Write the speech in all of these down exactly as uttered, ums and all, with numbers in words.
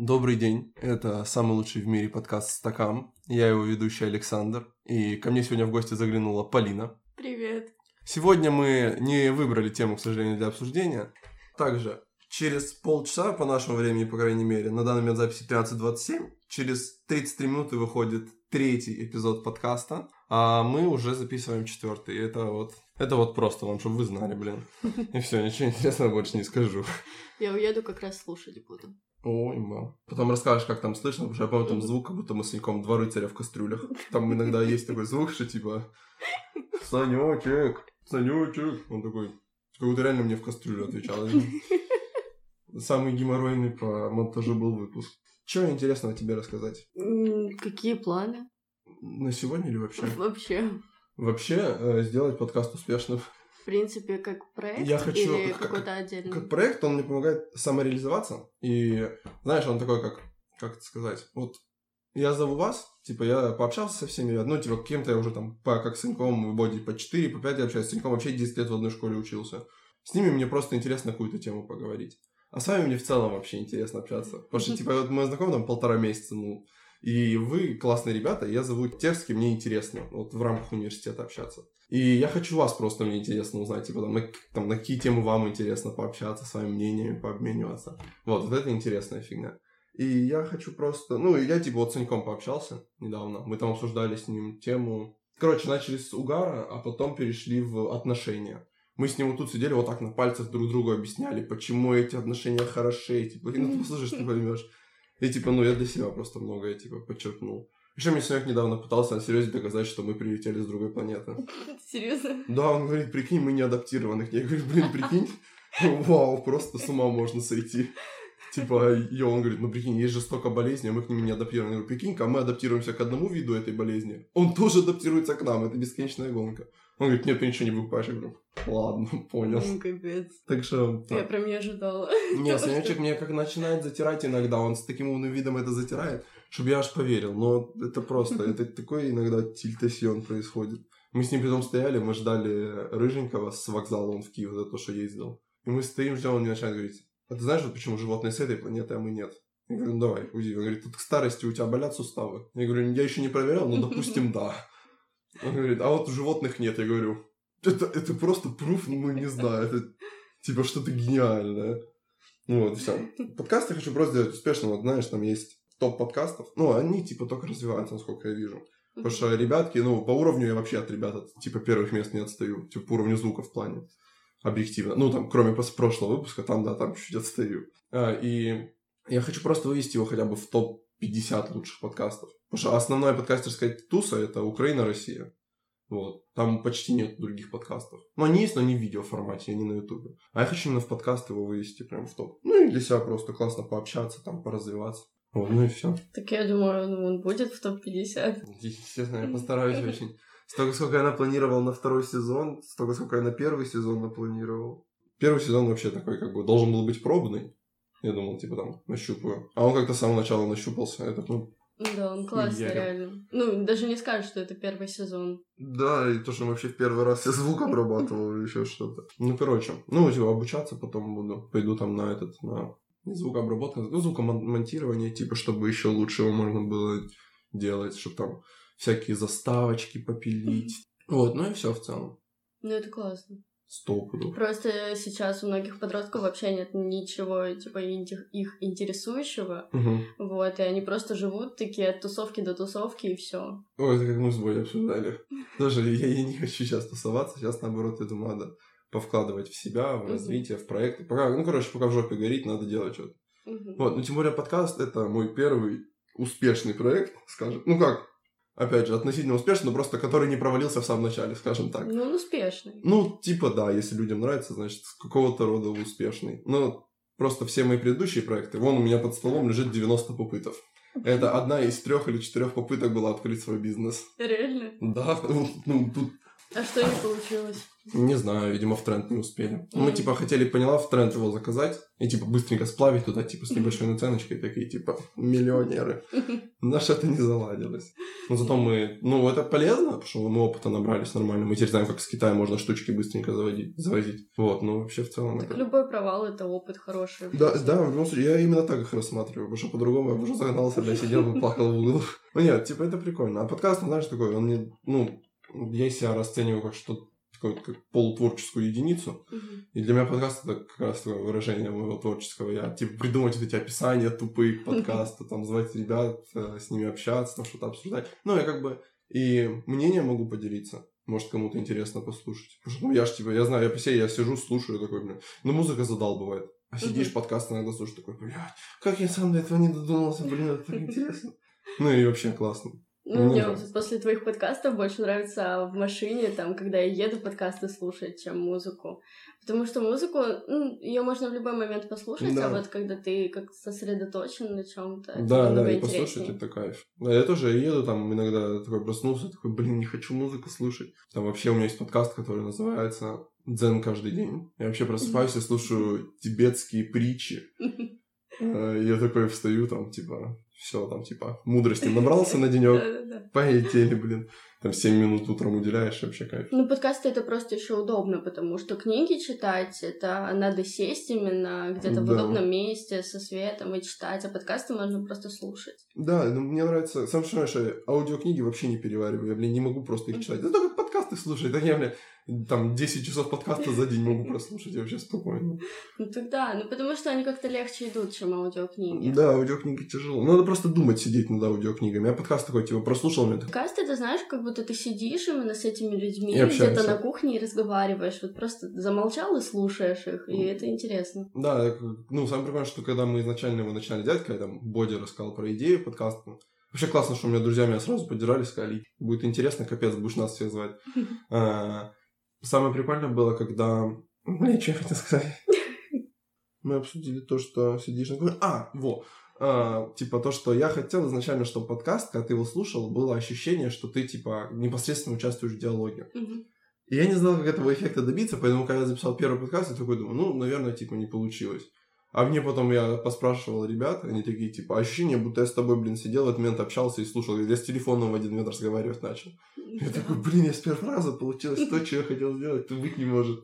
Добрый день, это самый лучший в мире подкаст «Стакам». Я его ведущий Александр, и ко мне сегодня в гости заглянула Полина. Привет. Сегодня мы не выбрали тему, к сожалению, для обсуждения. Также через полчаса, по нашему времени, по крайней мере, на данный момент записи тринадцать двадцать семь, через тридцать три минуты выходит третий эпизод подкаста, а мы уже записываем четвертый. Это вот, это вот просто вам, чтобы вы знали, блин. И все, ничего интересного больше не скажу. Я уеду, как раз слушать буду. Ой, мам. Потом расскажешь, как там слышно, потому что я помню, там звук, как будто мы с Саньком два рыцаря в кастрюлях. Там иногда есть такой звук, что типа «Санечек, Санечек». Он такой, как будто реально мне в кастрюлю отвечал. Самый геморройный по монтажу был выпуск. Чего интересного тебе рассказать? Какие планы? На сегодня или вообще? Вообще. Вообще сделать подкаст успешным. В принципе, как проект я хочу, или как, какой-то отдельный? Как проект, он мне помогает самореализоваться. И, знаешь, он такой, как, как это сказать, вот я зову вас, типа, я пообщался со всеми, ну, типа, кем-то я уже там, по, как с Саньком, боди, по четыре, по пять я общаюсь. С Саньком вообще десять лет в одной школе учился. С ними мне просто интересно какую-то тему поговорить. А с вами мне в целом вообще интересно общаться. Потому что, типа, вот мы знакомы там полтора месяца, ну, и вы классные ребята, я зову Терск, мне интересно вот в рамках университета общаться. И я хочу вас просто, мне интересно узнать, типа, там, на, там, на какие темы вам интересно пообщаться, своими мнениями пообмениваться. Вот, вот это интересная фигня. И я хочу просто... Ну, я, типа, вот с Саньком пообщался недавно. Мы там обсуждали с ним тему... Короче, начали с угара, а потом перешли в отношения. Мы с ним вот тут сидели, вот так на пальцах друг другу объясняли, почему эти отношения хороши. Типа, ну, ты послушаешь, ты поймешь. И, типа, ну, я для себя просто многое, типа, подчеркнул. Еще мне Санек недавно пытался на серьезе доказать, что мы прилетели с другой планеты. Серьезно? Да, он говорит, прикинь, мы не адаптированы к ней. Я говорю, блин, прикинь, вау, просто с ума можно сойти. Типа, и он говорит, ну, прикинь, есть же столько болезней, а мы к ним не адаптированы. Я говорю, прикинь-ка, мы адаптируемся к одному виду этой болезни, он тоже адаптируется к нам, это бесконечная гонка. Он говорит, нет, ты ничего не выкупаешь. Я говорю, ладно, понял. Ну, капец. Так что... Так. Я прям не ожидала. Нет, Санечек мне как начинает затирать иногда, он с таким умным видом это затирает, чтобы я аж поверил. Но это просто, это такой иногда тильтасьон происходит. Мы с ним потом стояли, мы ждали Рыженького с вокзала, он в Киев за то, что ездил. И мы стоим, ждем, он мне начинает говорить, а ты знаешь, вот почему животные с этой планеты, а мы нет? Я говорю, ну давай, уйди. Он говорит, тут к старости у тебя болят суставы. Я говорю, я еще не проверял, но допустим, да. Он говорит, а вот у животных нет. Я говорю, это, это просто пруф, ну не знаю, это типа что-то гениальное. Ну вот, все. Подкасты хочу просто делать успешно. Вот знаешь, там есть топ подкастов. Ну, они типа только развиваются, насколько я вижу. Потому что ребятки, ну, по уровню я вообще от ребят от, типа первых мест не отстаю. Типа по уровню звука в плане. Объективно. Ну, там, кроме прошлого выпуска, там, да, там чуть-чуть отстаю. А, и я хочу просто вывести его хотя бы в топ пятьдесят лучших подкастов. Потому что основная подкастерская туса — это Украина, Россия. Вот. Там почти нет других подкастов. Ну, они есть, но не в видеоформате, они на Ютубе. А я хочу именно в подкаст его вывести прям в топ. Ну, и для себя просто классно пообщаться, там, поразвиваться. Вот, ну и все. Так я думаю, он будет в топ пятьдесят. Естественно, я постараюсь очень. Столько, сколько я напланировал на второй сезон, столько, сколько я на первый сезон напланировал. Первый сезон вообще такой, как бы, должен был быть пробный. Я думал, типа, там, нащупаю. А он как-то с самого начала нащупался. Это, ну, да, он классный, я... реально. Ну, даже не скажешь, что это первый сезон. Да, и то, что он вообще в первый раз я звук обрабатывал или еще что-то. Ну, короче, ну, типа, обучаться потом буду. Пойду там на этот, на звукообработку, ну, звукомонтирование, типа, чтобы еще лучше его можно было делать, чтобы там всякие заставочки попилить. Вот, ну и все в целом. Ну, это классно. Сто пудов. Просто сейчас у многих подростков вообще нет ничего, типа, их интересующего. Угу. Вот, и они просто живут такие от тусовки до тусовки, и все. Ой, это как мы с Борей обсуждали. Тоже я, я не хочу сейчас тусоваться, сейчас, наоборот, я думаю, надо повкладывать в себя, в развитие, в проекты. Пока, ну, короче, пока в жопе горит, надо делать что-то. Угу. Вот, ну, тем более подкаст — это мой первый успешный проект, скажем. Ну, как... Опять же, относительно успешный, но просто который не провалился в самом начале, скажем так. Ну, он успешный. Ну, типа, да, если людям нравится, значит, какого-то рода успешный. Но просто все мои предыдущие проекты, вон у меня под столом лежит девяносто попытов. Это одна из трех или четырех попыток была открыть свой бизнес. Реально? Да, ну, тут А что не получилось? Не знаю, видимо, в тренд не успели. Мы, типа, хотели, поняла, в тренд его заказать и, типа, быстренько сплавить туда, типа, с небольшой наценочкой, такие, типа, миллионеры. Но что-то не заладилось. Но зато мы... Ну, это полезно, потому что мы опыта набрались нормально. Мы теперь знаем, как с Китая можно штучки быстренько заводить, завозить. Вот, ну, вообще, в целом... Так это... любой провал — это опыт хороший. Да, да, в любом случае, я именно так их рассматриваю, потому что по-другому я уже загнался, да, сидел бы, плакал в углу. Ну, нет, типа, это прикольно. А подкаст, знаешь, такой, он не... Ну, я себя расцениваю как что-то такое, как полутворческую единицу. Uh-huh. И для меня подкаст — это как раз такое выражение моего творческого я. Типа придумать вот эти описания тупые подкаста, uh-huh. там звать ребят, с ними общаться, там что-то обсуждать. Ну, я как бы и мнение могу поделиться. Может, кому-то интересно послушать. Потому что, ну, я ж, типа, я знаю, я по себе, я сижу, слушаю, такой, блин, ну, музыка задал бывает. А uh-huh. сидишь, подкаст иногда слушаешь, такой, блядь, как я сам до этого не додумался, блин, это так интересно. Ну, и вообще классно. Ну, мне нравится. После твоих подкастов больше нравится в машине, там, когда я еду, подкасты слушать, чем музыку. Потому что музыку, ну, ее можно в любой момент послушать, да. А вот когда ты как сосредоточен на чем-то, да, да, намного и интереснее. Послушать, это кайф. Да, я тоже еду, там, иногда такой проснулся, такой, блин, не хочу музыку слушать. Там вообще у меня есть подкаст, который называется «Дзен каждый день». Я вообще просыпаюсь и слушаю тибетские притчи. Я такой встаю, там, типа... Все, там, типа, мудрости набрался на денек, полетели, блин. Там семь минут утром уделяешь, вообще кайф. Ну, подкасты — это просто еще удобно, потому что книги читать — это надо сесть именно где-то в удобном месте, со светом и читать, а подкасты можно просто слушать. Да, ну, мне нравится... Сам что, знаешь, аудиокниги вообще не перевариваю, я, блин, не могу просто их читать. Да только подкасты слушать, да я, блин... Там десять часов подкаста за день могу прослушать, я вообще спокойно. Ну тогда, ну потому что они как-то легче идут, чем аудиокниги. Да, аудиокниги тяжело. Надо просто думать, сидеть над аудиокнигами. Я подкаст такой, типа, прослушал мне. Подкасты, ты знаешь, как будто ты сидишь именно с этими людьми, где-то на кухне и разговариваешь. Вот просто замолчал и слушаешь их, и mm. это интересно. Да, ну самое прикольное, что когда мы изначально его начали делать, когда там Бодя рассказал про идею подкаста, вообще классно, что у меня друзья меня сразу поддержали, сказали, будет интересно, капец, будешь нас всех звать. Самое прикольное было, когда... Блин, что я хотел сказать? Мы обсудили то, что сидишь на кухне. А, во! А, типа то, что я хотел изначально, чтобы подкаст, когда ты его слушал, было ощущение, что ты, типа, непосредственно участвуешь в диалоге. Mm-hmm. И я не знал, как этого эффекта добиться, поэтому, когда я записал первый подкаст, я такой думаю, ну, наверное, типа, не получилось. А мне потом я поспрашивал ребят, они такие, типа, ощущение, будто я с тобой, блин, сидел в этот момент, общался и слушал. Я с телефоном в один момент разговаривать начал. Да. Я такой, блин, я с первого раза получилось то, что я хотел сделать, то быть не может.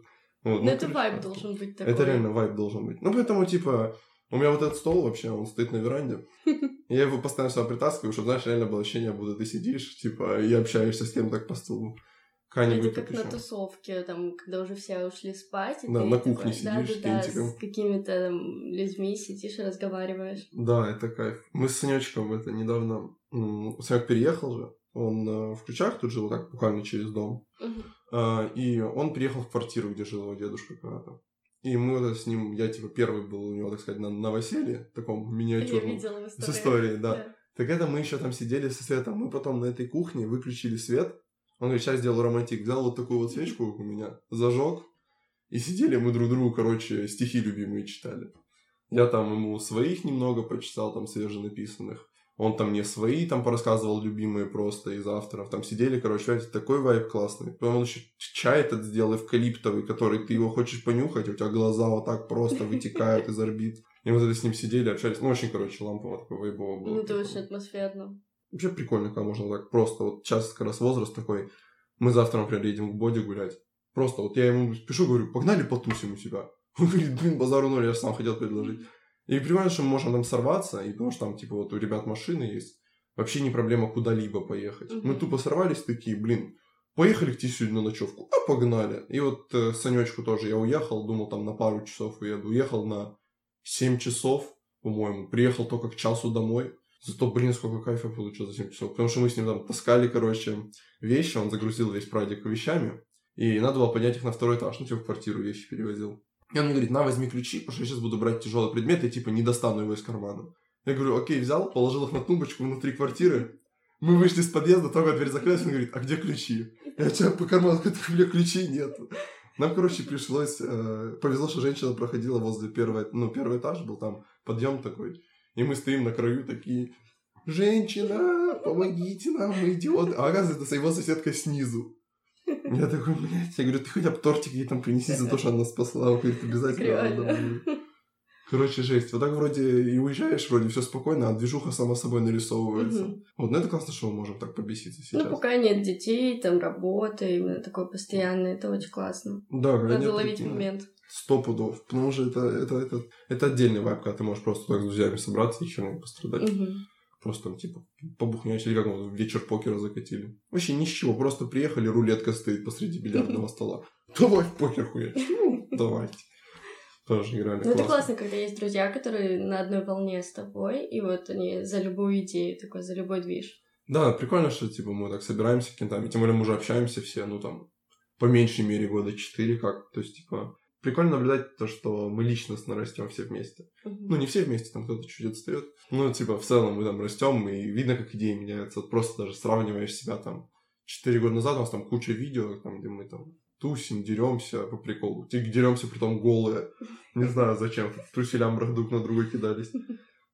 Вот, ну, это вайб должен быть такой. Это реально вайб должен быть. Ну, поэтому, типа, у меня вот этот стол вообще, он стоит на веранде. Я его постоянно сюда притаскиваю, чтобы, знаешь, реально было ощущение, будто ты сидишь, типа, и общаешься с кем-то по столу. Это как еще. На тусовке, там, когда уже все ушли спать. И да, ты на кухне такой, сидишь, да, да, да, с какими-то там людьми сидишь и разговариваешь. Да, это кайф. Мы с Санечком это недавно... Санек переехал же, он в Ключах тут жил, так, буквально через дом. Uh-huh. И он переехал в квартиру, где жил его дедушка когда-то. И мы вот с ним, я типа первый был у него, так сказать, на новоселье, таком миниатюрном. С историей, да. да. Так это мы еще там сидели со светом. Мы потом на этой кухне выключили свет. Он говорит, сейчас сделал романтик. Взял вот такую вот свечку у меня, зажег, и сидели мы друг другу, короче, стихи любимые читали. Я там ему своих немного почитал, там, свеженаписанных. Он там мне свои там порассказывал любимые просто из авторов. Там сидели, короче, такой вайб классный. Потом он еще чай этот сделал эвкалиптовый, который ты его хочешь понюхать, у тебя глаза вот так просто вытекают из орбит. И мы тогда с ним сидели, общались. Ну, очень, короче, лампово, такое вайбово было. Ну, это очень атмосферно. Вообще прикольно, когда можно так просто, вот сейчас как раз возраст такой, мы завтра, например, едем к Боди гулять. Просто вот я ему пишу, говорю, погнали потусим у себя. Он говорит, блин, базару ноль, я же сам хотел предложить. И понимаешь, что мы можем там сорваться, и потому что там, типа, вот у ребят машины есть, вообще не проблема куда-либо поехать. Mm-hmm. Мы тупо сорвались такие, блин, поехали к тебе сегодня на ночевку, а погнали. И вот э, Санечку тоже я уехал, думал, там на пару часов уеду, уехал на семь часов, по-моему, приехал только к часу домой. Зато, блин, сколько кайфа получил за семь часов. Потому что мы с ним там таскали, короче, вещи. Он загрузил весь прадик вещами. И надо было поднять их на второй этаж. Ну, типа, в квартиру вещи перевозил. И он мне говорит, на, возьми ключи, потому что я сейчас буду брать тяжелый предмет. И, типа, не достану его из кармана. Я говорю, окей, взял, положил их на тумбочку внутри квартиры. Мы вышли с подъезда, только дверь закрылась. Он говорит, а где ключи? Я человек по карману, у меня ключей нет. Нам, короче, пришлось... Э, повезло, что женщина проходила возле первого... Ну, первый этаж был там, подъем такой. И мы стоим на краю такие, женщина, помогите нам, мы идиоты. А оказывается, это его соседка снизу. Я такой, блядь, я говорю, ты хотя бы тортик ей там принеси за то, что она спасла. Он говорит, обязательно. Короче, жесть. Вот так вроде и уезжаешь, вроде все спокойно, а движуха сама собой нарисовывается. Угу. Вот, ну это классно, что мы можем так побеситься сейчас. Ну, пока нет детей, там работа, именно такое постоянное, это очень классно. Да, надо ловить такие, момент. Сто пудов, потому что это, это, это, это отдельный вайб, когда ты можешь просто так с друзьями собраться и ничего не пострадать. Угу. Просто там, типа, побухнёшь, или как мы вечер покера закатили. Вообще ничего, просто приехали, рулетка стоит посреди бильярдного стола. Давай в покер хуя. Давайте. Тоже играли. Ну, это классно, когда есть друзья, которые на одной волне с тобой, и вот они за любую идею, такой, за любой движ. Да, прикольно, что, типа, мы так собираемся к кентам, тем более мы уже общаемся все, ну, там, по меньшей мере года четыре как, то есть, типа, прикольно наблюдать то, что мы личностно растем все вместе. Uh-huh. Ну, не все вместе, там кто-то чуть отстает, но, типа, в целом мы там растем, и видно, как идеи меняются, вот просто даже сравниваешь себя, там, четыре года назад у нас там куча видео, там, где мы, там, тусим, деремся по приколу. Деремся, притом голые. Не знаю, зачем. В труселямбрах друг на друга кидались.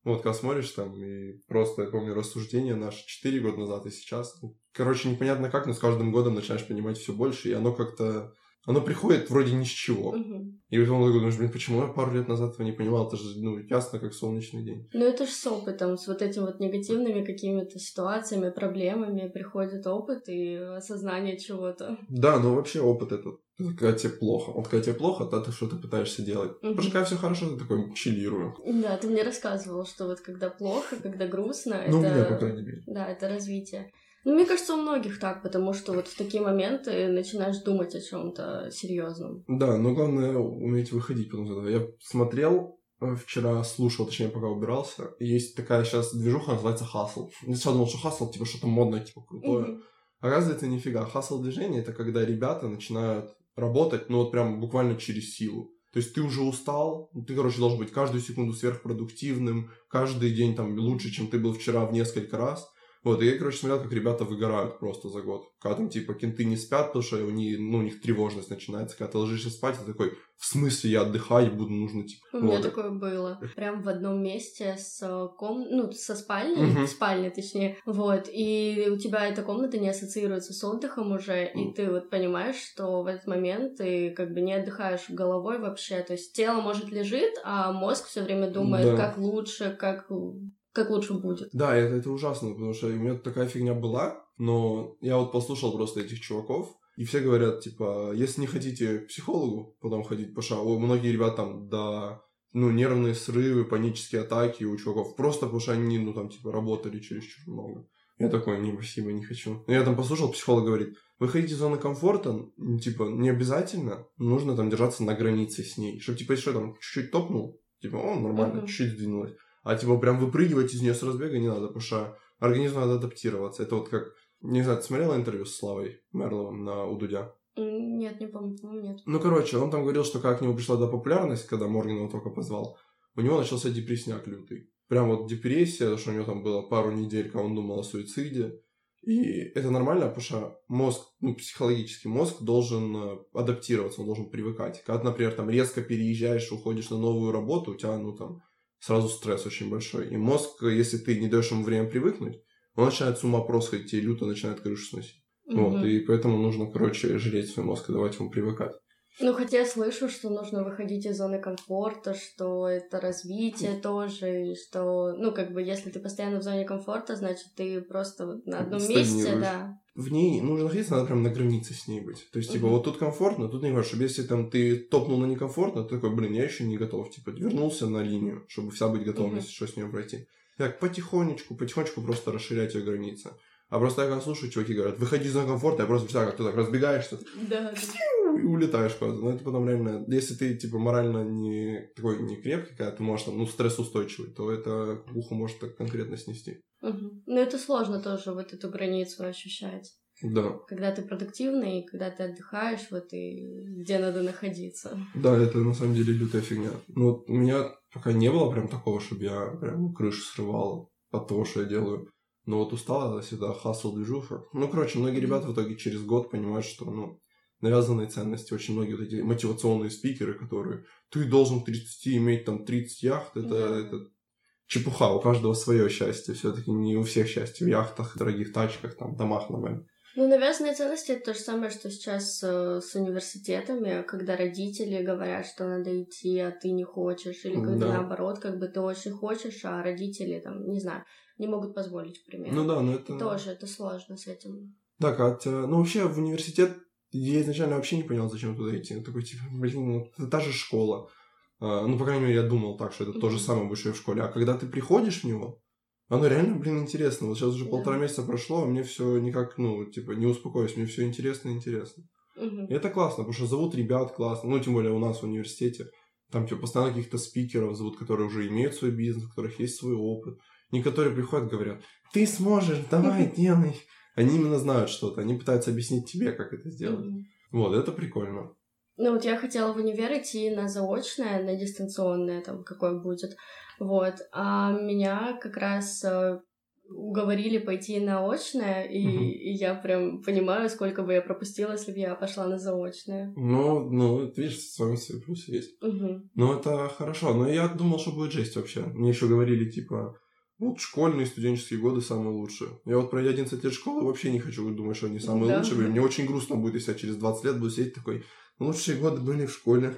Вот, когда смотришь там, и просто, я помню, рассуждение наше четыре года назад и сейчас. Короче, непонятно как, но с каждым годом начинаешь понимать все больше, и оно как-то... Оно приходит вроде ни с чего. Угу. И потом ты думаешь, блин, почему я пару лет назад этого не понимал? Это же, ну, ясно, как солнечный день. Ну, это же с опытом, с вот этими вот негативными какими-то ситуациями, проблемами приходит опыт и осознание чего-то. Да, ну, вообще опыт это, это когда тебе плохо. Вот когда тебе плохо, то ты что-то пытаешься делать. Угу. Потому что когда все хорошо, ты такой чиллирую. Да, ты мне рассказывал, что вот когда плохо, когда грустно... Ну, это... у меня, по крайней мере. Да, это развитие. Ну, мне кажется, у многих так, потому что вот в такие моменты начинаешь думать о чем-то серьезном. Да, но главное уметь выходить потом из этого. Я смотрел вчера, слушал, точнее, пока убирался. Есть такая сейчас движуха, называется хасл. Я сначала думал, что хасл, типа, что-то модное, типа, крутое. Mm-hmm. Оказывается, нифига. Хасл-движение — это когда ребята начинают работать, ну, вот прям буквально через силу. То есть ты уже устал, ты, короче, должен быть каждую секунду сверхпродуктивным, каждый день там лучше, чем ты был вчера в несколько раз. Вот, и я, короче, смотрел, как ребята выгорают просто за год. Когда там, типа, кенты не спят, потому что у них, ну, у них тревожность начинается. Когда ты ложишься спать, ты такой, в смысле, я отдыхать буду, нужно, типа... У меня вот такое было. Прям в одном месте с ком... ну, со спальней, uh-huh. спальней, точнее, вот. И у тебя эта комната не ассоциируется с отдыхом уже, uh-huh. и ты вот понимаешь, что в этот момент ты как бы не отдыхаешь головой вообще. То есть тело, может, лежит, а мозг все время думает, да. как лучше, как... как лучше будет. Да, это, это ужасно, потому что у меня такая фигня была, но я вот послушал просто этих чуваков, и все говорят, типа, если не хотите к психологу потом ходить, потому что многие ребята там, да, ну, нервные срывы, панические атаки у чуваков, просто потому что они, ну, там, типа, работали чересчур много. Я такой, не, спасибо, не хочу. Но я там послушал, психолог говорит, выходите из зоны комфорта, типа, не обязательно, нужно там держаться на границе с ней, чтобы, типа, если что, там, чуть-чуть топнул, типа, о, нормально, mm-hmm. чуть-чуть сдвинулось. А типа прям выпрыгивать из нее с разбега не надо, потому что организму надо адаптироваться. Это вот как, не знаю, ты смотрела интервью с Славой Мерловым на у Дудя? Нет, не помню, по-моему, нет. Ну, короче, он там говорил, что как к нему пришла до популярности, когда Морган его только позвал, у него начался депрессняк лютый. Прям вот депрессия, что у него там было пару недель, когда он думал о суициде. И это нормально, потому что мозг, ну, психологический мозг должен адаптироваться, он должен привыкать. Когда ты, например, там резко переезжаешь, уходишь на новую работу, у тебя, ну, там... сразу стресс очень большой. И мозг, если ты не даешь ему время привыкнуть, он начинает с ума просто ходить, и люто начинает крышу сносить. Угу. Вот, и поэтому нужно, короче, жалеть свой мозг и давать ему привыкать. Ну, хотя я слышу, что нужно выходить из зоны комфорта, что это развитие mm. тоже, и что, ну, как бы, если ты постоянно в зоне комфорта, значит, ты просто вот на одном месте, да. В ней нужно находиться, надо прям на границе с ней быть. То есть, mm-hmm. типа, вот тут комфортно, тут не важно, чтобы если там ты топнул на некомфортно, ты такой, блин, я еще не готов, типа, вернулся на линию, чтобы вся быть готовым, mm-hmm. если что с ней пройти. Так, потихонечку, потихонечку просто расширять ее границы. А просто я когда слушаю, чуваки говорят, выходи из зоны комфорта, я просто представляю, как ты так разбегаешься, да, и улетаешь куда-то. Но это потом реально, если ты, типа, морально не такой не крепкий, когда ты можешь, там, ну, стрессоустойчивый, то это ухо может так конкретно снести. Угу. Ну, это сложно тоже, вот эту границу ощущать. Да. Когда ты продуктивный, когда ты отдыхаешь, вот, и где надо находиться. Да, это на самом деле лютая фигня. Ну, вот у меня пока не было прям такого, чтобы я прям крышу срывал от того, что я делаю. Но вот устала я всегда, хасл, движуха. Ну, короче, многие ребята в итоге через год понимают, что, ну, навязанные ценности, очень многие вот эти мотивационные спикеры, которые ты должен в тридцати иметь там тридцать яхт, это, mm-hmm. это чепуха, у каждого свое счастье, все-таки не у всех счастье в яхтах, дорогих тачках, там, домах, наверное. Ну, навязанные ценности — это то же самое, что сейчас э, с университетами, когда родители говорят, что надо идти, а ты не хочешь, или когда да. наоборот, как бы ты очень хочешь, а родители, там, не знаю, не могут позволить, к примеру. Ну да, но это... Тоже это сложно с этим. Да, Катя, ну вообще в университет я изначально вообще не понял, зачем туда идти. Я такой, типа, блин, ну, это та же школа. А, ну, по крайней мере, я думал так, что это mm-hmm. то же самое больше в школе. А когда ты приходишь в него... Оно реально, блин, интересно. Вот сейчас уже да. полтора месяца прошло, а мне все никак, ну, типа, не успокоюсь. Мне все интересно и интересно. Угу. И это классно, потому что зовут ребят классно. Ну, тем более у нас в университете. Там, типа, постоянно каких-то спикеров зовут, которые уже имеют свой бизнес, у которых есть свой опыт. Некоторые приходят и говорят, ты сможешь, давай, делай. Они именно знают что-то. Они пытаются объяснить тебе, как это сделать. Угу. Вот, это прикольно. Ну, вот я хотела в универ идти на заочное, на дистанционное, там, какое будет. Вот. А меня как раз э, уговорили пойти на очное, и, угу. и я прям понимаю, сколько бы я пропустила, если бы я пошла на заочное. Ну, ну, видишь, в своем себе плюс есть. Угу. Ну, это хорошо. Но я думал, что будет жесть вообще. Мне еще говорили, типа, вот школьные студенческие годы самые лучшие. Я вот пройдя одиннадцать лет школы вообще не хочу думать, что они самые да. лучшие. И мне очень грустно будет, если я через двадцать лет буду сидеть такой... Лучшие годы были в школе.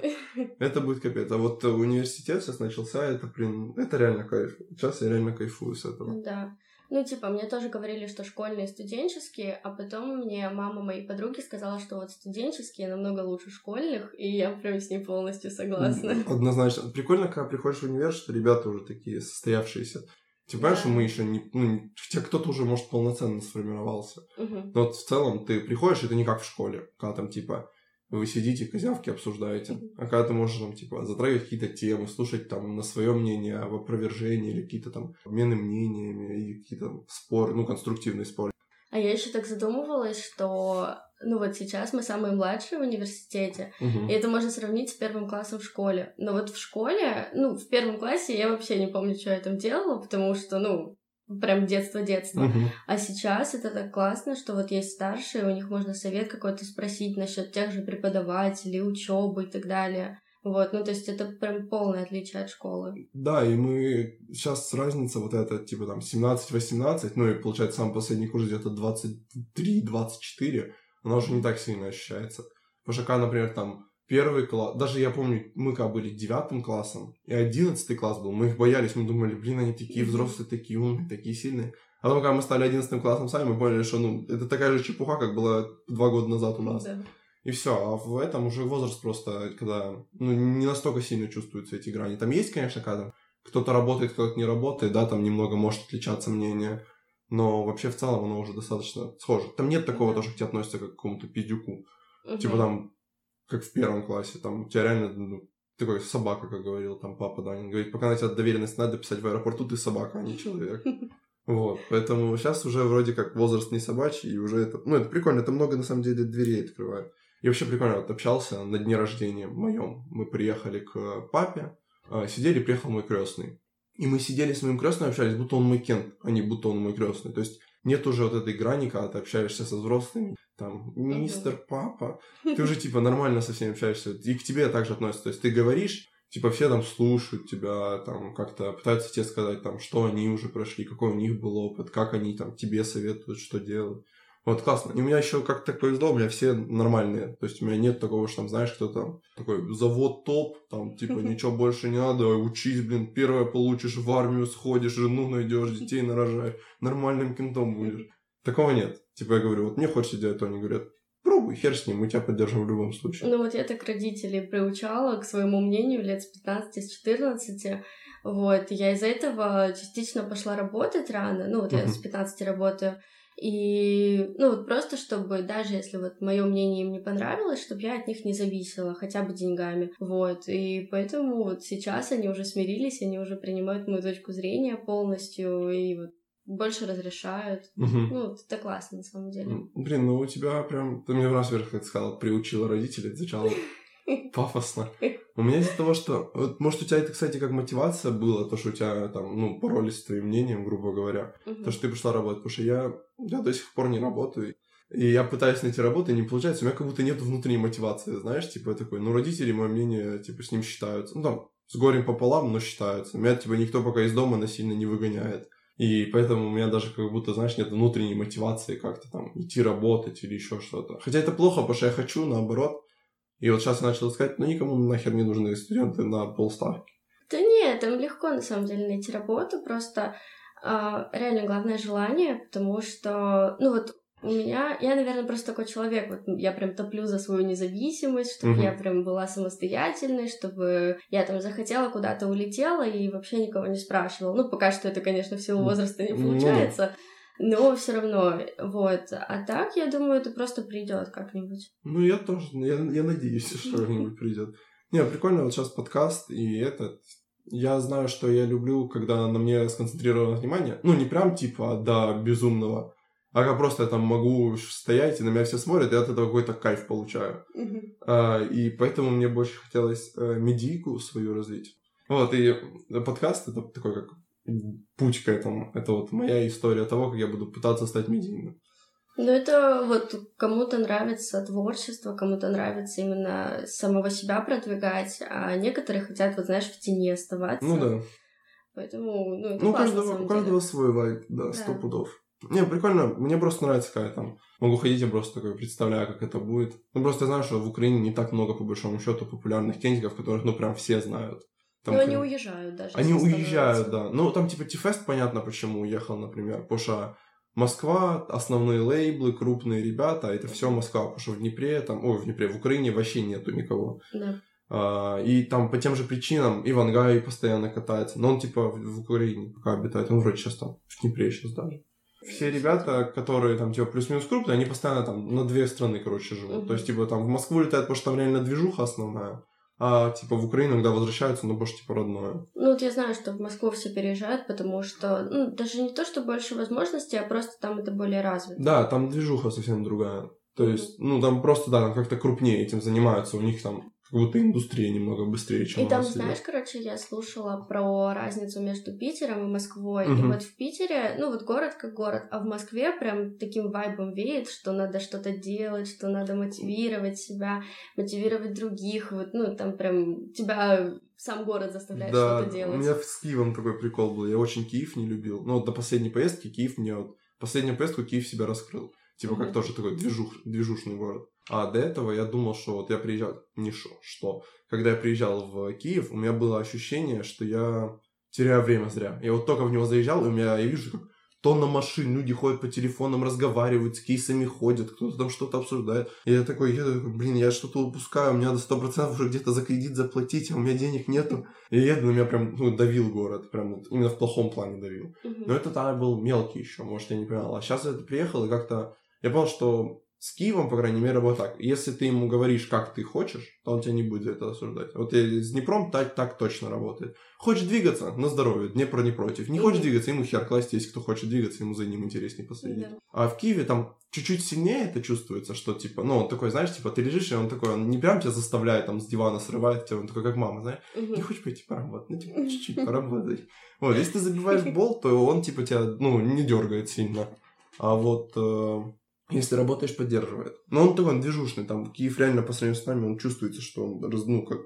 Это будет капец. А вот университет сейчас начался, это, блин, это реально кайф. Сейчас я реально кайфую с этого. Да. Ну, типа, мне тоже говорили, что школьные студенческие, а потом мне мама моей подруги сказала, что вот студенческие намного лучше школьных, и я прям с ней полностью согласна. Однозначно. Прикольно, когда приходишь в универ, что ребята уже такие состоявшиеся. Типа, понимаешь, да. мы еще не... Ну, хотя кто-то уже, может, полноценно сформировался. Угу. Но вот в целом ты приходишь, и ты не как в школе, когда там, типа... Вы сидите, козявки обсуждаете. Mm-hmm. А когда ты можешь там, типа, затрагивать какие-то темы, слушать там на свое мнение об опровержении или какие-то там обмены мнениями и какие-то там, споры, ну, конструктивные споры. А я еще так задумывалась, что, ну, вот сейчас мы самые младшие в университете, mm-hmm. и это можно сравнить с первым классом в школе. Но вот в школе, ну, в первом классе я вообще не помню, что я там делала, потому что, ну... Прям детство-детство. Uh-huh. А сейчас это так классно, что вот есть старшие, у них можно совет какой-то спросить насчет тех же преподавателей, учебы и так далее. Вот, ну то есть это прям полное отличие от школы. Да, и мы... Сейчас разница вот эта, типа там семнадцать-восемнадцать, ну и получается самый последний курс где-то двадцать три двадцать четыре, она уже не так сильно ощущается. Потому что когда, например, там первый класс... Даже я помню, мы когда были девятым классом, и одиннадцатый класс был, мы их боялись, мы думали, блин, они такие взрослые, такие умные, такие сильные. А потом, когда мы стали одиннадцатым классом сами, мы поняли, что ну, это такая же чепуха, как была два года назад у нас. Да. И все, а в этом уже возраст просто, когда ну, не настолько сильно чувствуются эти грани. Там есть, конечно, когда кто-то работает, кто-то не работает, да, там немного может отличаться мнение, но вообще в целом оно уже достаточно схоже. Там нет такого, что к тебе относятся как к какому-то пиздюку. Угу. Типа там... Как в первом классе, там, у тебя реально, ну, такой собака, как говорил там папа Данин, говорит, пока на тебя доверенность надо писать в аэропорту, ты собака, а не человек. Вот, поэтому сейчас уже вроде как возраст не собачий, и уже это, ну, это прикольно, это много, на самом деле, дверей открывает. И вообще прикольно, вот общался на дне рождения моем, мы приехали к папе, сидели, приехал мой крестный. И мы сидели с моим крестным, общались, будто он мой кент, а не будто он мой крестный. То есть нет уже вот этой грани, когда ты общаешься со взрослыми, там, мистер, папа, ты уже, типа, нормально со всеми общаешься, и к тебе также относятся, то есть ты говоришь, типа, все там слушают тебя, там, как-то пытаются тебе сказать, там, что они уже прошли, какой у них был опыт, как они, там, тебе советуют, что делать, вот, классно, и у меня еще как-то так повезло, у меня все нормальные, то есть у меня нет такого, что, там, знаешь, кто там, такой, завод топ, там, типа, ничего больше не надо, учись, блин, первое получишь, в армию сходишь, жену найдешь, детей нарожаешь, нормальным кентом будешь. Такого нет. Типа я говорю, вот мне хочется делать то, они говорят, пробуй, хер с ним, мы тебя поддержим в любом случае. Ну вот я так родителей приучала к своему мнению лет с пятнадцати, с четырнадцати, вот, я из-за этого частично пошла работать рано, ну вот uh-huh. я с пятнадцати работаю, и, ну вот просто, чтобы даже если вот мое мнение им не понравилось, чтобы я от них не зависела, хотя бы деньгами, вот, и поэтому вот сейчас они уже смирились, они уже принимают мою точку зрения полностью, и вот больше разрешают. Угу. Ну, это классно, на самом деле. Блин, ну у тебя прям... Ты мне в раз вверх, как ты сказала, приучила родителей. Это сначала пафосно. У меня из-за того, что... Вот, может, у тебя это, кстати, как мотивация была, то, что у тебя там, ну, боролись с твоим мнением, грубо говоря. Угу. То, что ты пришла работать. Потому что я, я до сих пор не работаю. И я пытаюсь найти работу, и не получается. У меня как будто нет внутренней мотивации, знаешь? Типа я такой, ну, родители, мое мнение, типа, с ним считаются. Ну, там, с горем пополам, но считаются. Меня, типа, никто пока из дома насильно не выгоняет. И поэтому у меня даже как будто, знаешь, нет внутренней мотивации как-то там идти работать или еще что-то. Хотя это плохо, потому что я хочу, наоборот. И вот сейчас я начал искать, ну никому нахер не нужны студенты на полставки. Да нет, там легко на самом деле найти работу, просто э, реально главное желание, потому что, ну вот у меня, я, наверное, просто такой человек, вот я прям топлю за свою независимость, чтобы uh-huh. я прям была самостоятельной, чтобы я там захотела, куда-то улетела и вообще никого не спрашивала. Ну, пока что это, конечно, в силу возраста не получается, mm-hmm. но все равно, вот. А так, я думаю, это просто придет как-нибудь. Ну, я тоже, я, я надеюсь, что как-нибудь придет. Не, прикольно, вот сейчас подкаст и этот... Я знаю, что я люблю, когда на мне сконцентрировано внимание. Ну, не прям типа до безумного, а как просто я там могу стоять, и на меня все смотрят, и я от этого какой-то кайф получаю. Mm-hmm. А, и поэтому мне больше хотелось а, медийку свою развить. Вот, и подкаст — это такой как путь к этому. Это вот моя история того, как я буду пытаться стать медийным. Ну, это вот кому-то нравится творчество, кому-то нравится именно самого себя продвигать, а некоторые хотят, вот знаешь, в тени оставаться. Ну да. Поэтому, ну, это ну, классно, каждого, на самом деле. У каждого свой вайб, да, да, сто пудов. Не, прикольно, мне просто нравится, когда я там могу ходить, я просто такой представляю, как это будет. Ну, просто я знаю, что в Украине не так много, по большому счету, популярных кентиков, которых, ну, прям все знают. Там, ну, они как... уезжают даже. Они уезжают, да. Ну, там, типа, Ти-фест, понятно, почему уехал, например, Польша. Москва, основные лейблы, крупные ребята, это все Москва, потому что в Днепре, там, ой, в Днепре, в Украине вообще нету никого. Да. А, и там по тем же причинам Иван Гай постоянно катается, но он типа в, в Украине пока обитает, он вроде сейчас там, в Днепре сейчас даже. Все ребята, которые там типа плюс-минус крупные, они постоянно там на две страны, короче, живут. Угу. То есть типа там в Москву летают, потому что там реально движуха основная. А, типа, в Украину, когда возвращаются, ну, больше, типа, родное. Ну, вот я знаю, что в Москву все переезжают, потому что, ну, даже не то, что больше возможностей, а просто там это более развито. Да, там движуха совсем другая. То есть, mm-hmm. ну, там просто, да, там как-то крупнее этим занимаются, у них там как будто индустрия немного быстрее, чем у нас. И там, знаешь, короче, я слушала про разницу между Питером и Москвой. Mm-hmm. И вот в Питере, ну, вот город как город, а в Москве прям таким вайбом веет, что надо что-то делать, что надо мотивировать себя, мотивировать других. Вот, ну, там прям тебя сам город заставляет да, что-то делать. Да, у меня с Киевом такой прикол был. Я очень Киев не любил. Ну, вот до последней поездки Киев мне... Вот, последнюю поездку Киев себя раскрыл. Типа, как тоже такой движух, движушный город. А до этого я думал, что вот я приезжал... Не шо, что. Когда я приезжал в Киев, у меня было ощущение, что я теряю время зря. Я вот только в него заезжал, и у меня, я вижу, как тонна машин, люди ходят по телефонам, разговаривают, с кейсами ходят, кто-то там что-то обсуждает. И я такой, я такой, блин, я что-то упускаю, у меня до сто процентов уже где-то за кредит заплатить, а у меня денег нету. И я на меня прям, ну, давил город, прям вот, именно в плохом плане давил. Но это тогда был мелкий еще, может, я не понимал. А сейчас я приехал, и как-то... Я понял, что с Киевом, по крайней мере, вот так. Если ты ему говоришь, как ты хочешь, то он тебя не будет за это осуждать. Вот с Днепром так, так точно работает. Хочешь двигаться? На здоровье. Днепр не против. Не хочешь двигаться? Ему хер класть. Если кто хочет двигаться, ему за ним интереснее последить. Да. А в Киеве там чуть-чуть сильнее это чувствуется, что типа, ну, он такой, знаешь, типа, ты лежишь, и он такой, он не прям тебя заставляет, там, с дивана срывает тебя, он такой, как мама, знаешь, не хочешь пойти поработать? Ну, типа, чуть-чуть поработай. Вот, если ты забиваешь бол, то он, типа, тебя, ну, не дергает сильно. А вот... Если работаешь, поддерживает. Но он такой, он движушный. Там Киев реально по сравнению с нами, он чувствуется, что он, ну, как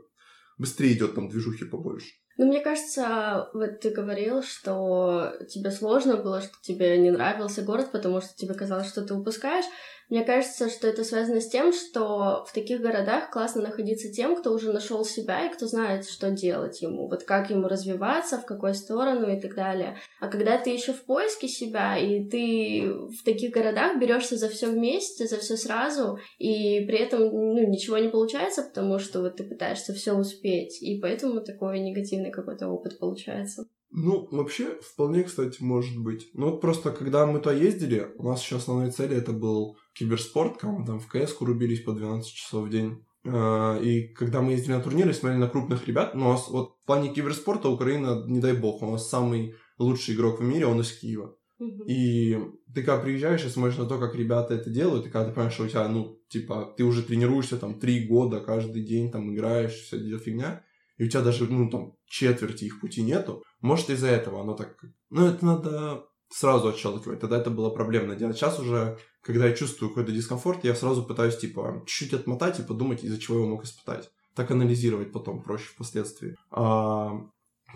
быстрее идет там движухи побольше. Ну, мне кажется, вот ты говорил, что тебе сложно было, что тебе не нравился город, потому что тебе казалось, что ты упускаешь. Мне кажется, что это связано с тем, что в таких городах классно находиться тем, кто уже нашел себя и кто знает, что делать ему, вот как ему развиваться, в какую сторону и так далее. А когда ты еще в поиске себя, и ты в таких городах берешься за все вместе, за все сразу, и при этом, ну, ничего не получается, потому что вот ты пытаешься все успеть, и поэтому такой негативный какой-то опыт получается. Ну, вообще, вполне, кстати, может быть. Ну, вот просто, когда мы туда ездили, у нас еще основной цель это был киберспорт, когда мы там в КС-ку рубились по двенадцать часов в день. И когда мы ездили на турниры, смотрели на крупных ребят, но у нас вот в плане киберспорта Украина, не дай бог, у нас самый лучший игрок в мире, он из Киева. Mm-hmm. И ты когда приезжаешь и смотришь на то, как ребята это делают, и когда ты понимаешь, что у тебя, ну, типа, ты уже тренируешься там три года, каждый день там играешь, вся эта фигня, и у тебя даже, ну, там, четверти их пути нету, может, из-за этого оно так... Ну, это надо сразу отщелкивать, тогда это было проблемно делать. Сейчас уже, когда я чувствую какой-то дискомфорт, я сразу пытаюсь, типа, чуть-чуть отмотать и подумать, из-за чего я мог испытать. Так анализировать потом проще впоследствии. А...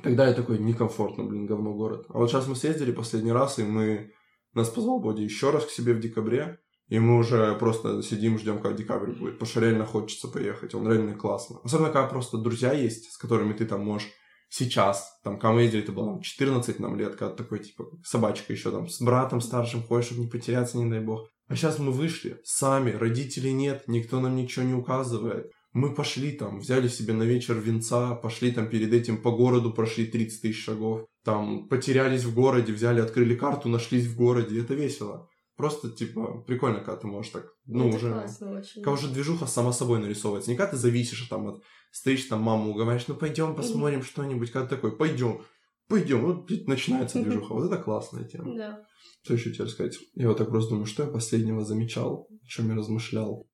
Тогда я такой, некомфортно, блин, говно город. А вот сейчас мы съездили последний раз, и мы... Нас позвал Бодя еще раз к себе в декабре, и мы уже просто сидим, ждем, как декабрь будет, потому что реально хочется поехать, он реально классно. Особенно, когда просто друзья есть, с которыми ты там можешь сейчас, там, когда мы ездили, это было четырнадцать нам лет, когда такой, типа, собачка еще там, с братом старшим ходишь, чтобы не потеряться, не дай бог. А сейчас мы вышли, сами, родителей нет, никто нам ничего не указывает. Мы пошли там, взяли себе на вечер винца, пошли там перед этим по городу, прошли тридцать тысяч шагов, там потерялись в городе, взяли, открыли карту, нашлись в городе, это весело. Просто, типа, прикольно, когда ты можешь так, ну, это уже... классно очень. Когда уже движуха сама собой нарисовывается, не когда ты зависишь, там, от... стоишь, там, маму уговариваешь, ну, пойдем посмотрим mm-hmm. что-нибудь, когда ты такой, пойдем, пойдем, вот начинается движуха, вот это классная тема. Да. Что еще тебе рассказать? Я вот так просто думаю, что я последнего замечал, о чем я размышлял.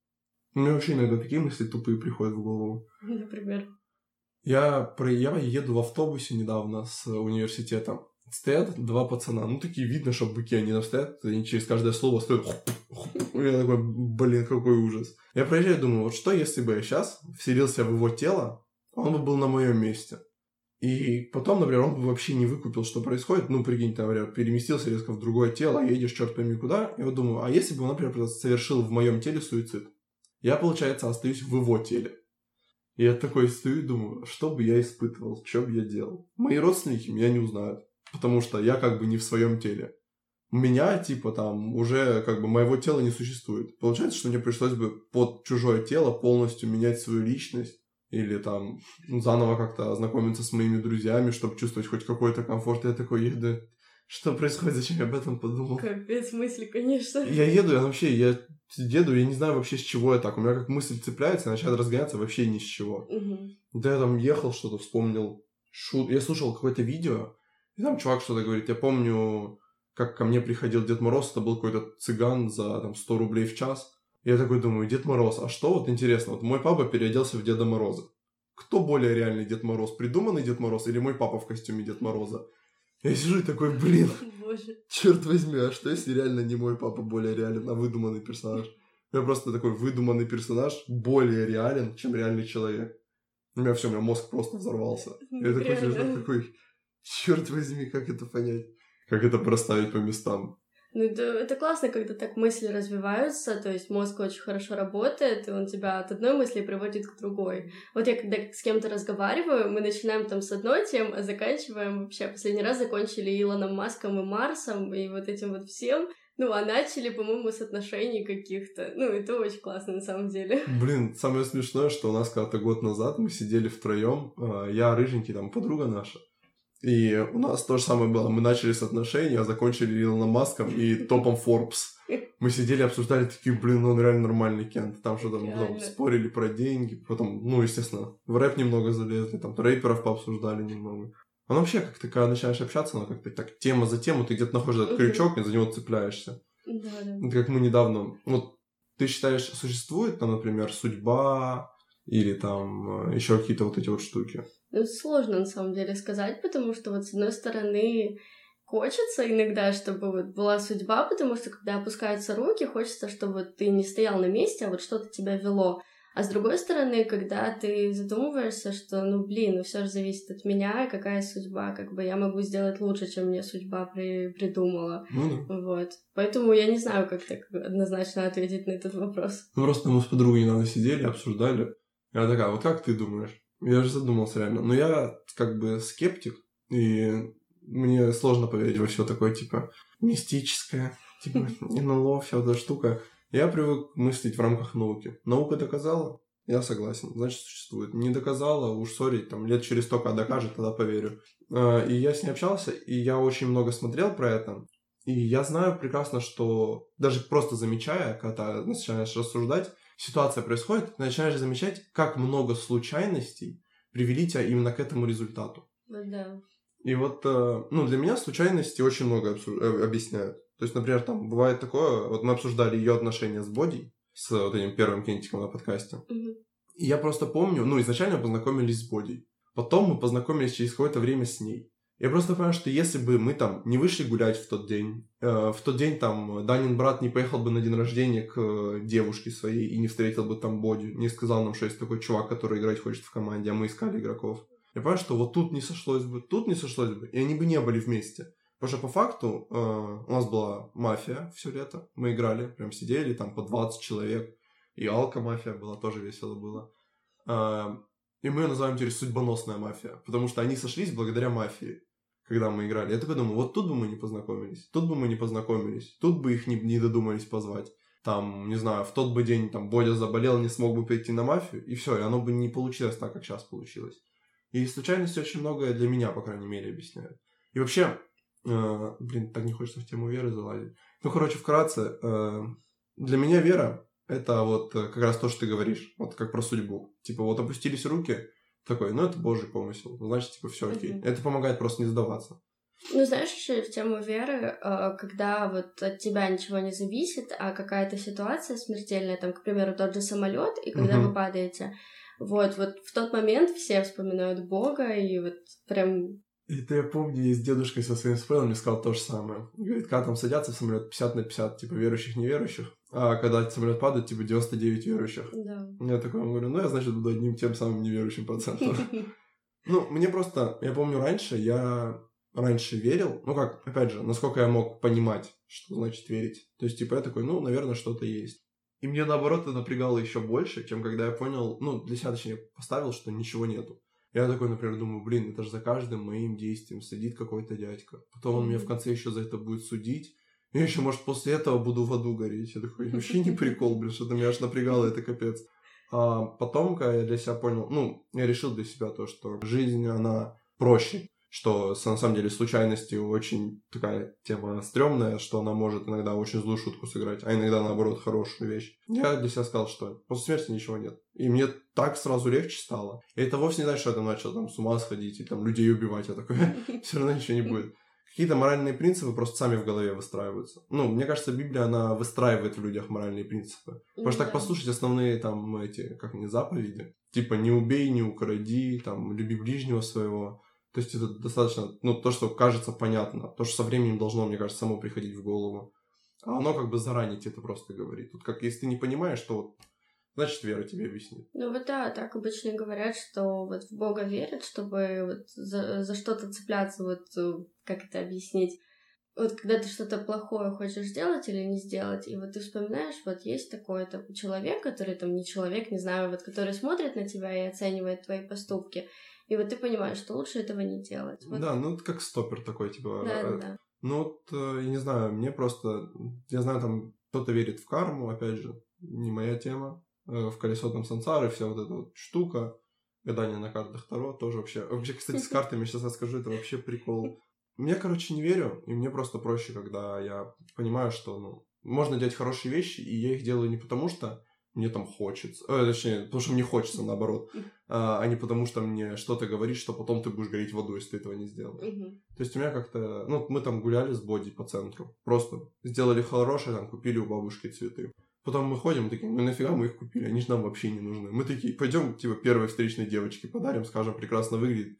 У меня вообще иногда такие мысли тупые приходят в голову. Например? Я, про... я еду в автобусе недавно с университета. Стоят два пацана. Ну, такие, видно, что быки, они там стоят. Они через каждое слово стоят. Я такой, блин, какой ужас. Я проезжаю и думаю, вот что, если бы я сейчас вселился в его тело, он бы был на моем месте. И потом, например, он бы вообще не выкупил, что происходит. Ну, прикинь, там, например, переместился резко в другое тело, едешь черт пойми куда. Я вот думаю, а если бы он, например, совершил в моем теле суицид? Я, получается, остаюсь в его теле. И я такой стою и думаю, что бы я испытывал, что бы я делал. Мои родственники меня не узнают, потому что я как бы не в своем теле. Меня, типа, там, уже как бы моего тела не существует. Получается, что мне пришлось бы под чужое тело полностью менять свою личность или там заново как-то ознакомиться с моими друзьями, чтобы чувствовать хоть какой-то комфорт. Я такой еду, что происходит, зачем я об этом подумал? Капец мысли, конечно. Я еду, я вообще, я... Деду, я не знаю вообще, с чего я так. У меня как мысль цепляется, начинает разгоняться вообще ни с чего. Uh-huh. Да я там ехал, что-то вспомнил. Шут... Я слушал какое-то видео, и там чувак что-то говорит. Я помню, как ко мне приходил Дед Мороз, это был какой-то цыган за там, сто рублей в час. И я такой думаю, Дед Мороз, а что вот интересно? Вот мой папа переоделся в Деда Мороза. Кто более реальный Дед Мороз? Придуманный Дед Мороз или мой папа в костюме Дед Мороза? Я сижу и такой, блин, Боже. Черт возьми, а что если реально не мой папа более реален, а выдуманный персонаж? Я просто такой выдуманный персонаж более реален, чем реальный человек. У меня все, у меня мозг просто взорвался. Я такой сижу, такой, черт возьми, как это понять? Как это проставить по местам? Ну, это, это классно, когда так мысли развиваются, то есть мозг очень хорошо работает, и он тебя от одной мысли приводит к другой. Вот я когда с кем-то разговариваю, мы начинаем там с одной темы, а заканчиваем вообще. Последний раз закончили Илоном Маском и Марсом, и вот этим вот всем. Ну, а начали, по-моему, с отношений каких-то. Ну, это очень классно на самом деле. Блин, самое смешное, что у нас когда-то год назад мы сидели втроем, я, Рыженький, там, подруга наша. И у нас то же самое было. Мы начали с отношений, а закончили Илоном Маском и топом Forbes. Мы сидели, обсуждали, такие, блин, он реально нормальный Кент. Там что-то потом спорили про деньги. Потом, ну, естественно, в рэп немного залезли, там рэперов пообсуждали немного. А вообще, как ты, когда начинаешь общаться, она как-то так тема за тему, ты где-то находишь этот крючок, и за него цепляешься. Да, да. Это как мы недавно... Вот ты считаешь, существует там, например, судьба или там еще какие-то вот эти вот штуки? Ну, сложно, на самом деле, сказать, потому что, вот, с одной стороны, хочется иногда, чтобы вот была судьба, потому что, когда опускаются руки, хочется, чтобы вот ты не стоял на месте, а вот что-то тебя вело. А с другой стороны, когда ты задумываешься, что, ну, блин, ну, все же зависит от меня, какая судьба, как бы я могу сделать лучше, чем мне судьба при- придумала. Mm-hmm. Вот. Поэтому я не знаю, как так однозначно ответить на этот вопрос. Ну, просто мы с подругой недавно сидели, обсуждали. Я такая, вот как ты думаешь? Я же задумался реально. Но я как бы скептик, и мне сложно поверить во все такое, типа, мистическое, типа, эн эл о, вся эта штука. Я привык мыслить в рамках науки. Наука доказала? Я согласен. Значит, существует. Не доказала, уж сори, там, лет через сто, когда докажет, тогда поверю. И я с ней общался, и я очень много смотрел про это. И я знаю прекрасно, что даже просто замечая, когда начинаешь рассуждать, ситуация происходит, ты начинаешь замечать, как много случайностей привели тебя именно к этому результату. Да. И вот, ну, для меня случайности очень много обсу- объясняют. То есть, например, там бывает такое, вот мы обсуждали ее отношения с Бодей, с вот этим первым кинетиком на подкасте. Угу. И я просто помню, ну, изначально мы познакомились с Бодей, потом мы познакомились через какое-то время с ней. Я просто понимаю, что если бы мы там не вышли гулять в тот день, э, в тот день там Данин брат не поехал бы на день рождения к э, девушке своей и не встретил бы там Бодю, не сказал нам, что есть такой чувак, который играть хочет в команде, а мы искали игроков. я понимаю, что вот тут не сошлось бы, тут не сошлось бы, и они бы не были вместе. Потому что по факту э, у нас была мафия все лето, мы играли, прям сидели там по двадцать человек, и алко-мафия была, тоже весело было. Э, и мы ее называем теперь судьбоносная мафия, потому что они сошлись благодаря мафии, когда мы играли. Я такой думаю, вот тут бы мы не познакомились, тут бы мы не познакомились, тут бы их не, не додумались позвать. Там, не знаю, в тот бы день там Боря заболел, не смог бы прийти на мафию, и все, и оно бы не получилось так, как сейчас получилось. И случайности очень многое для меня, по крайней мере, объясняют. И вообще... Э, блин, так не хочется в тему веры залазить. Ну, короче, вкратце, э, для меня вера – это вот как раз то, что ты говоришь, вот как про судьбу. Типа вот опустились руки, такой, ну, это Божий помысел, значит, типа, все окей. Mm-hmm. Это помогает просто не сдаваться. Ну, знаешь, еще в тему веры, когда вот от тебя ничего не зависит, а какая-то ситуация смертельная, там, к примеру, тот же самолет, и когда mm-hmm. вы падаете, вот, вот в тот момент все вспоминают Бога, и вот прям... Это я помню, я с дедушкой со своим спором мне сказал то же самое. Говорит, когда там садятся в самолет пятьдесят на пятьдесят, типа, верующих, неверующих, а когда самолет падает, типа, девяносто девять верующих. Да. Я такой говорю, ну, я, значит, буду одним тем самым неверующим процентом. Ну, мне просто... Я помню, раньше я... раньше верил, ну как, опять же, насколько я мог понимать, что значит верить. То есть, типа, я такой, ну, наверное, что-то есть. И мне, наоборот, это напрягало еще больше, чем когда я понял, ну, для себя, точнее, поставил, что ничего нету. Я такой, например, думаю, блин, это же за каждым моим действием следит какой-то дядька. Потом он меня в конце еще за это будет судить. Я еще, может, после этого буду в аду гореть. Я такой, вообще не прикол, блин, что-то меня аж напрягало, это капец. А потом, когда я для себя понял, ну, я решил для себя то, что жизнь, она проще. Что, на самом деле, случайности очень такая тема стрёмная, что она может иногда очень злую шутку сыграть, а иногда, наоборот, хорошую вещь. Я для себя сказал, что после смерти ничего нет. И мне так сразу легче стало. И это вовсе не значит, что я там начал там, с ума сходить и там, людей убивать. Я такой, все равно ничего не будет. Какие-то моральные принципы просто сами в голове выстраиваются. Ну, мне кажется, Библия, она выстраивает в людях моральные принципы. Потому что так послушать основные там эти, как не заповеди. Типа, не убей, не укради, там, люби ближнего своего. То есть это достаточно, ну, то, что кажется понятно, то, что со временем должно, мне кажется, само приходить в голову. А оно как бы заранее тебе это просто говорит. Тут как, если ты не понимаешь, то значит вера тебе объяснит. Ну вот да, так обычно говорят, что вот в Бога верят, чтобы вот за, за что-то цепляться, вот как это объяснить. Вот когда ты что-то плохое хочешь сделать или не сделать, и вот ты вспоминаешь, вот есть такой-то человек, который там не человек, не знаю, вот который смотрит на тебя и оценивает твои поступки. И вот ты понимаешь, что лучше этого не делать. Вот. Да, ну, это как стопер такой, типа... Да, э, да. Ну, вот, э, я не знаю, мне просто... Я знаю, там, кто-то верит в карму, опять же, не моя тема. Э, в колесо там сансары, вся вот эта вот штука. Гадание на картах Таро тоже вообще... Вообще, кстати, с картами сейчас расскажу, это вообще прикол. Я, короче, не верю, и мне просто проще, когда я понимаю, что, ну, можно делать хорошие вещи, и я их делаю не потому, что... мне там хочется, э, точнее, потому что мне хочется, наоборот, а, а не потому, что мне что-то говорит, что потом ты будешь гореть в аду, если ты этого не сделаешь. Mm-hmm. То есть у меня как-то, ну, мы там гуляли с Боди по центру, просто сделали хорошее, там, купили у бабушки цветы. Потом мы ходим, такие, ну, нафига мы их купили, они же нам вообще не нужны. Мы такие, пойдем, типа, первой встречной девочке подарим, скажем, прекрасно выглядит.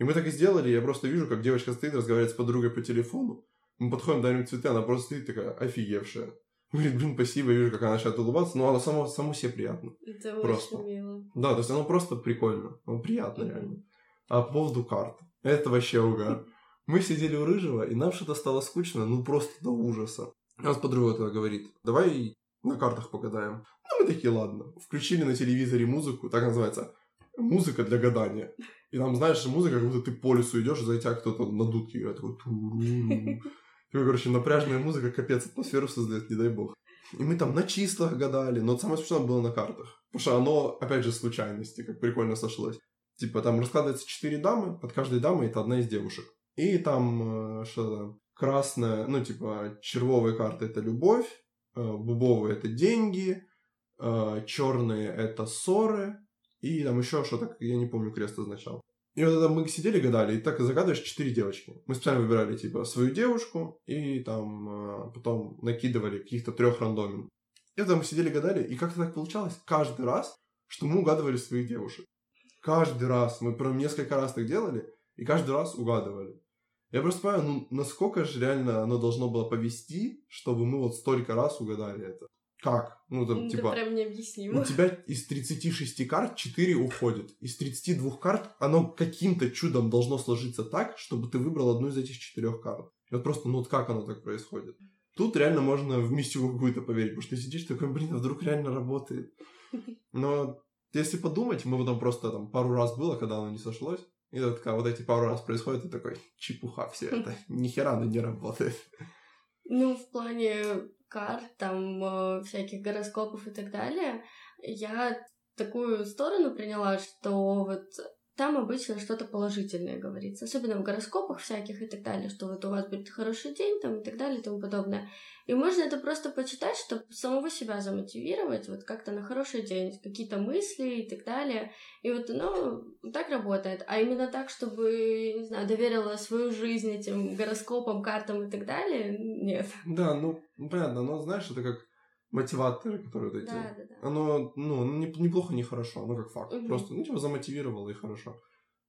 И мы так и сделали, я просто вижу, как девочка стоит, разговаривает с подругой по телефону, мы подходим, дарим цветы, она просто стоит такая офигевшая. Говорит, блин, спасибо, я вижу, как она начинает улыбаться, но оно само, само себе приятно. Это просто. Очень мило. Да, то есть оно просто прикольно, оно приятно mm-hmm. реально. А по поводу карт, это вообще угар. Мы сидели у Рыжего, и нам что-то стало скучно, ну просто до ужаса. У нас подруга тогда говорит, давай на картах погадаем. Ну мы такие, ладно. Включили на телевизоре музыку, так называется, музыка для гадания. И там, знаешь, музыка, как будто ты по лесу идешь, и за тебя кто-то на дудке играет, такой ту-ру-ру. Такой, короче, напряжная музыка, капец, атмосферу создает, не дай бог. И мы там на числах гадали, но самое смешное было на картах. Потому что оно, опять же, случайности, как прикольно сошлось. Типа там раскладывается четыре дамы, от каждой дамы это одна из девушек. И там что-то красное, ну типа червовые карты это любовь, бубовые это деньги, черные это ссоры, и там еще что-то, я не помню, крест означал. И вот это мы сидели, гадали, и так загадываешь четыре девочки. Мы специально выбирали, типа, свою девушку, и там э, потом накидывали каких-то трех рандомин. И вот мы сидели, гадали, и как-то так получалось каждый раз, что мы угадывали своих девушек. Каждый раз. Мы прям несколько раз так делали, и каждый раз угадывали. Я просто понимаю, ну, насколько же реально оно должно было повести, чтобы мы вот столько раз угадали это. Как? Ну, там, ну, типа... Это прям необъяснимо. У тебя из тридцати шести карт четыре уходит. Из тридцати двух карт оно каким-то чудом должно сложиться так, чтобы ты выбрал одну из этих четырех карт. И вот просто, ну, вот как оно так происходит? Тут реально можно в миссию какую-то поверить, потому что ты сидишь такой, блин, а вдруг реально работает. Но если подумать, мы там просто там пару раз было, когда оно не сошлось, и вот, вот эти пару раз происходит, и такой, чепуха все это, нихера оно не работает. Ну, в плане карт, там, всяких гороскопов и так далее, я такую сторону приняла, что вот там обычно что-то положительное говорится, особенно в гороскопах всяких и так далее, что вот у вас будет хороший день, там, и так далее, и тому подобное. И можно это просто почитать, чтобы самого себя замотивировать, вот как-то на хороший день, какие-то мысли и так далее. И вот оно так работает. А именно так, чтобы, не знаю, доверила свою жизнь этим гороскопам, картам и так далее, нет. Да, ну, понятно, но знаешь, это как мотиваторы, которые вот эти. Да, да, да. Оно, ну, неплохо, не хорошо, оно как факт. Угу. Просто, ну, типа, замотивировало и хорошо.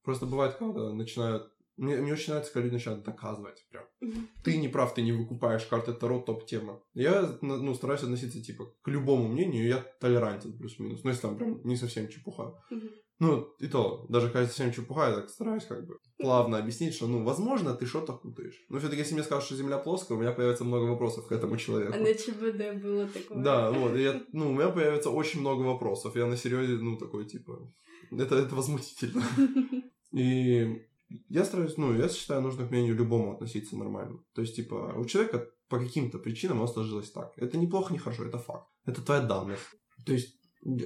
Просто бывает, когда начинают... Мне, мне очень нравится, когда люди начинают доказывать прям. Угу. Ты не прав, ты не выкупаешь карты Таро, топ-тема. Я, ну, стараюсь относиться, типа, к любому мнению, я толерантен плюс-минус. Ну, если там прям не совсем чепуха. Угу. Ну, и то, даже когда совсем чепуха, я так стараюсь как бы плавно объяснить, что, ну, возможно, ты что-то путаешь. Но все-таки, если мне скажут, что Земля плоская, у меня появится много вопросов к этому человеку. А на ЧБД было такое. Да, вот, я, ну, у меня появится очень много вопросов. Я на серьезе, ну, такой, типа, это, это возмутительно. И я стараюсь, ну, я считаю, нужно к мнению любому относиться нормально. То есть, типа, у человека по каким-то причинам оно сложилось так. Это неплохо, не хорошо, это факт. Это твоя данность. То есть,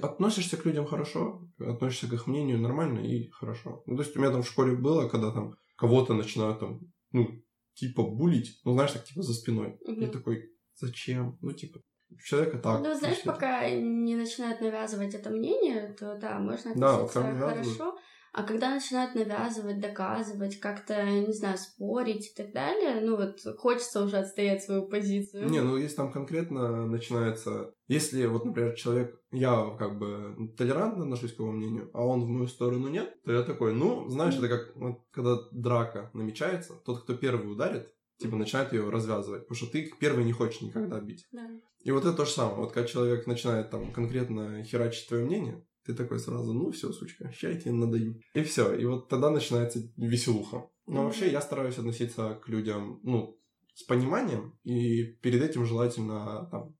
относишься к людям хорошо, относишься к их мнению нормально и хорошо. Ну, то есть у меня там в школе было, когда там кого-то начинают там, ну, типа булить, ну, знаешь, так, типа, за спиной. Угу. Я такой, зачем? Ну, типа, человека так. Ну, знаешь, значит, пока не начинают навязывать это мнение, то, да, можно относиться, да, хорошо. А когда начинают навязывать, доказывать, как-то, не знаю, спорить и так далее, ну вот хочется уже отстоять свою позицию. Не, ну если там конкретно начинается... Если вот, например, человек... Я как бы толерантно отношусь к его мнению, а он в мою сторону нет, то я такой, ну, знаешь, mm-hmm. это как вот, когда драка намечается, тот, кто первый ударит, типа начинает ее развязывать, потому что ты первый не хочешь никогда бить. Mm-hmm. И вот это то же самое. Вот когда человек начинает там конкретно херачить твое мнение, ты такой сразу, ну все, сучка, ща я тебе надаю. И все, и вот тогда начинается веселуха. Но mm-hmm. вообще я стараюсь относиться к людям, ну, с пониманием, и перед этим желательно, там,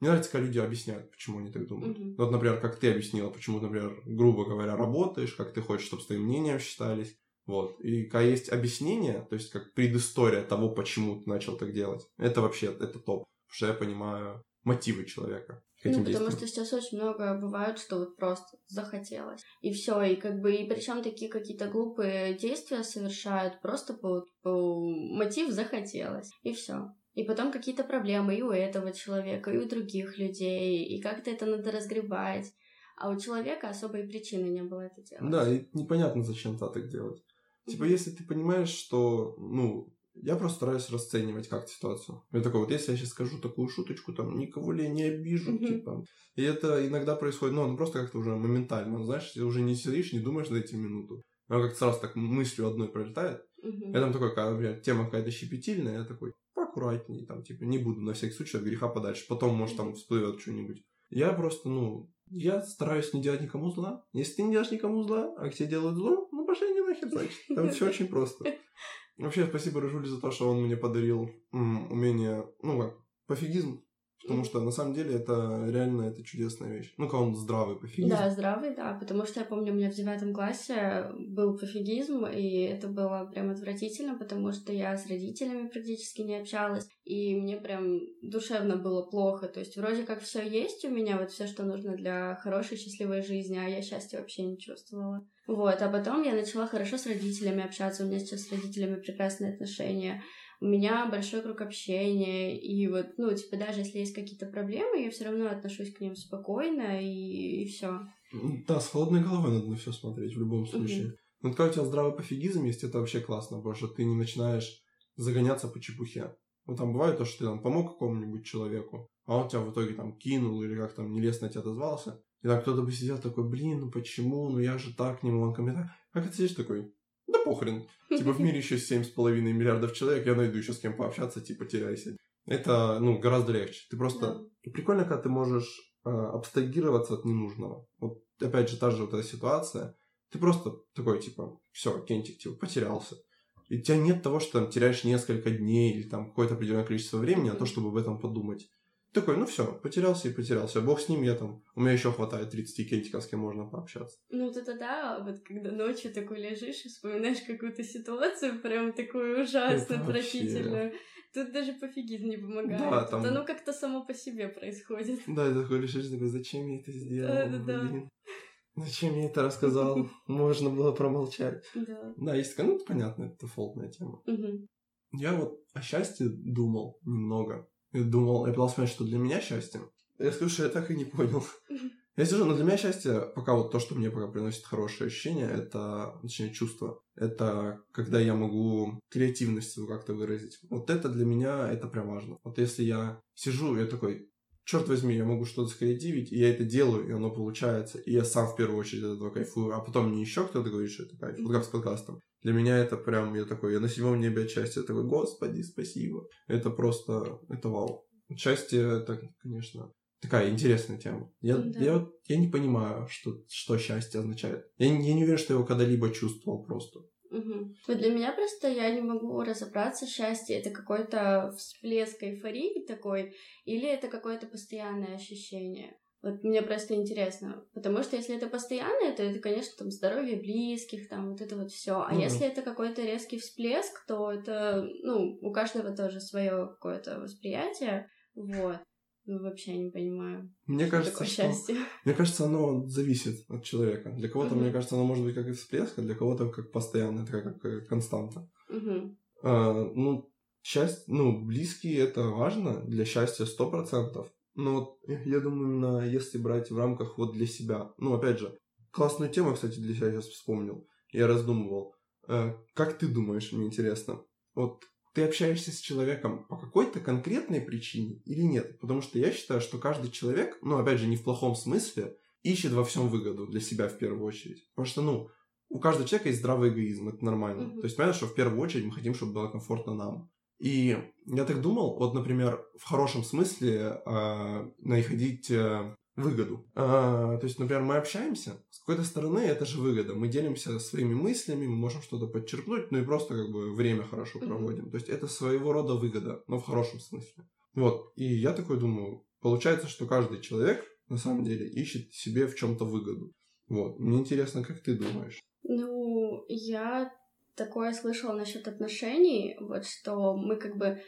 мне нравится, когда люди объясняют, почему они так думают. Mm-hmm. Вот, например, как ты объяснила, почему, например, грубо говоря, работаешь, как ты хочешь, чтобы с твоим мнением считались. Вот, и когда есть объяснение, то есть как предыстория того, почему ты начал так делать, это вообще, это топ, потому что я понимаю мотивы человека. Ну, потому что сейчас очень много бывает, что вот просто захотелось. И все, и как бы, и причем такие какие-то глупые действия совершают просто по, по мотив захотелось. И все. И потом какие-то проблемы и у этого человека, и у других людей, и как-то это надо разгребать. А у человека особой причины не было это делать. Да, и непонятно, зачем то так делать. Mm-hmm. Типа, если ты понимаешь, что, ну... Я просто стараюсь расценивать как-то ситуацию. Я такой, вот если я сейчас скажу такую шуточку, там, никого ли я не обижу, mm-hmm. типа. И это иногда происходит, ну, ну, просто как-то уже моментально, знаешь, ты уже не сидишь, не думаешь за эти минуту. Оно как-то сразу так мыслью одной пролетает. Mm-hmm. Я там такой, когда, например, тема какая-то щепетильная, я такой, поаккуратнее, там, типа, не буду на всякий случай от греха подальше. Потом, может, там всплывет что-нибудь. Я просто, ну, я стараюсь не делать никому зла. Если ты не делаешь никому зла, а к тебе делают зло, ну, пошли не нахер, значит. Там все очень просто. Вообще, спасибо Рыжуле за то, что он мне подарил м, умение, ну как, пофигизм. Потому что, на самом деле, это реально это чудесная вещь. Ну-ка, он здравый пофигизм. Да, здравый, да. Потому что я помню, у меня в девятом классе был пофигизм, и это было прям отвратительно, потому что я с родителями практически не общалась, и мне прям душевно было плохо. То есть вроде как все есть у меня, вот все, что нужно для хорошей, счастливой жизни, а я счастья вообще не чувствовала. Вот, а потом я начала хорошо с родителями общаться, у меня сейчас с родителями прекрасные отношения, у меня большой круг общения, и вот, ну, типа, даже если есть какие-то проблемы, я все равно отношусь к ним спокойно, и, и все. Да, с холодной головой надо на все смотреть в любом случае. Mm-hmm. Но когда у тебя здравый пофигизм есть, это вообще классно, потому что ты не начинаешь загоняться по чепухе. Ну, там бывает то, что ты там помог какому-нибудь человеку, а он тебя в итоге там кинул или как там нелестно тебя отозвался. И там кто-то бы сидел такой, блин, ну почему, ну я же так не могу, он ко мне так. А как ты сидишь такой, да похрен, типа в мире еще семь с половиной миллиардов человек, я найду еще с кем пообщаться, типа теряйся. это, ну, гораздо легче. Ты просто... Да. Прикольно, когда ты можешь э, абстрагироваться от ненужного. Вот, опять же, та же вот эта ситуация. Ты просто такой, типа, все, Кентик, типа, потерялся. И у тебя нет того, что там теряешь несколько дней или там какое-то определенное количество времени mm-hmm. на то, чтобы об этом подумать. Ты такой, ну все, потерялся и потерялся. Бог с ним, я там... У меня еще хватает тридцать кентиков, с кем можно пообщаться. Ну, вот это да, вот когда ночью такой лежишь и вспоминаешь какую-то ситуацию, прям такую ужасно отвратительную. Вообще... Тут даже пофигизм не помогает. Да, там... Тут оно как-то само по себе происходит. Да, ты такой лежишь, такой, зачем я это сделал? Да, да, да. Зачем я это рассказал? Можно было промолчать. Да. Да, есть такая, ну, понятно, это дефолтная тема. Угу. Я вот о счастье думал немного. Я думал, я пытался понять, что для меня счастье. Я скажу, что я так и не понял. Я сижу, но для меня счастье, пока вот то, что мне пока приносит хорошее ощущение, это, точнее, чувство. Это когда я могу креативностью как-то выразить. Вот это для меня, это прям важно. Вот если я сижу, я такой... Черт возьми, я могу что-то скреативить, и я это делаю, и оно получается, и я сам в первую очередь от этого кайфую, а потом мне еще кто-то говорит, что это кайф, вот как с подкастом. Для меня это прям, я такой, я на седьмом небе от счастья, я такой, господи, спасибо. Это просто, это вау. Счастье, это, конечно, такая интересная тема. Я, да. я, я, я не понимаю, что, что счастье означает. Я, я не уверен, что я его когда-либо чувствовал просто. Угу. Вот для меня просто я не могу разобраться, счастье это какой-то всплеск эйфории такой, или это какое-то постоянное ощущение. Вот мне просто интересно, потому что если это постоянное, то это, конечно, там здоровье близких, там вот это вот все. А угу. если это какой-то резкий всплеск, то это, ну, у каждого тоже свое какое-то восприятие, вот. Ну, вообще не понимаю. Мне что кажется, что... счастье. Мне кажется, оно зависит от человека. Для кого-то, uh-huh. мне кажется, оно может быть как и всплеск, а для кого-то как постоянная, такая как константа. Uh-huh. А, ну, счастье, ну, близкие это важно для счастья сто процентов. Но вот я думаю, именно если брать в рамках вот для себя. Ну, опять же, классную тему, кстати, для себя я сейчас вспомнил. Я раздумывал. А, как ты думаешь, мне интересно? Вот... Ты общаешься с человеком по какой-то конкретной причине или нет? Потому что я считаю, что каждый человек, ну, опять же, не в плохом смысле, ищет во всем выгоду для себя в первую очередь. Потому что, ну, у каждого человека есть здравый эгоизм, это нормально. Mm-hmm. То есть, понятно, что в первую очередь мы хотим, чтобы было комфортно нам. И я так думал, вот, например, в хорошем смысле э, находить э, выгоду. Э, то есть, например, мы общаемся, с какой-то стороны это же выгода. Мы делимся своими мыслями, мы можем что-то подчеркнуть, ну и просто как бы время хорошо проводим. Mm-hmm. То есть это своего рода выгода, но в хорошем смысле. Вот, и я такой думаю, получается, что каждый человек на самом деле ищет себе в чем-то выгоду. Вот, мне интересно, как ты думаешь? Ну, я... Такое слышала насчет отношений, вот что мы как бы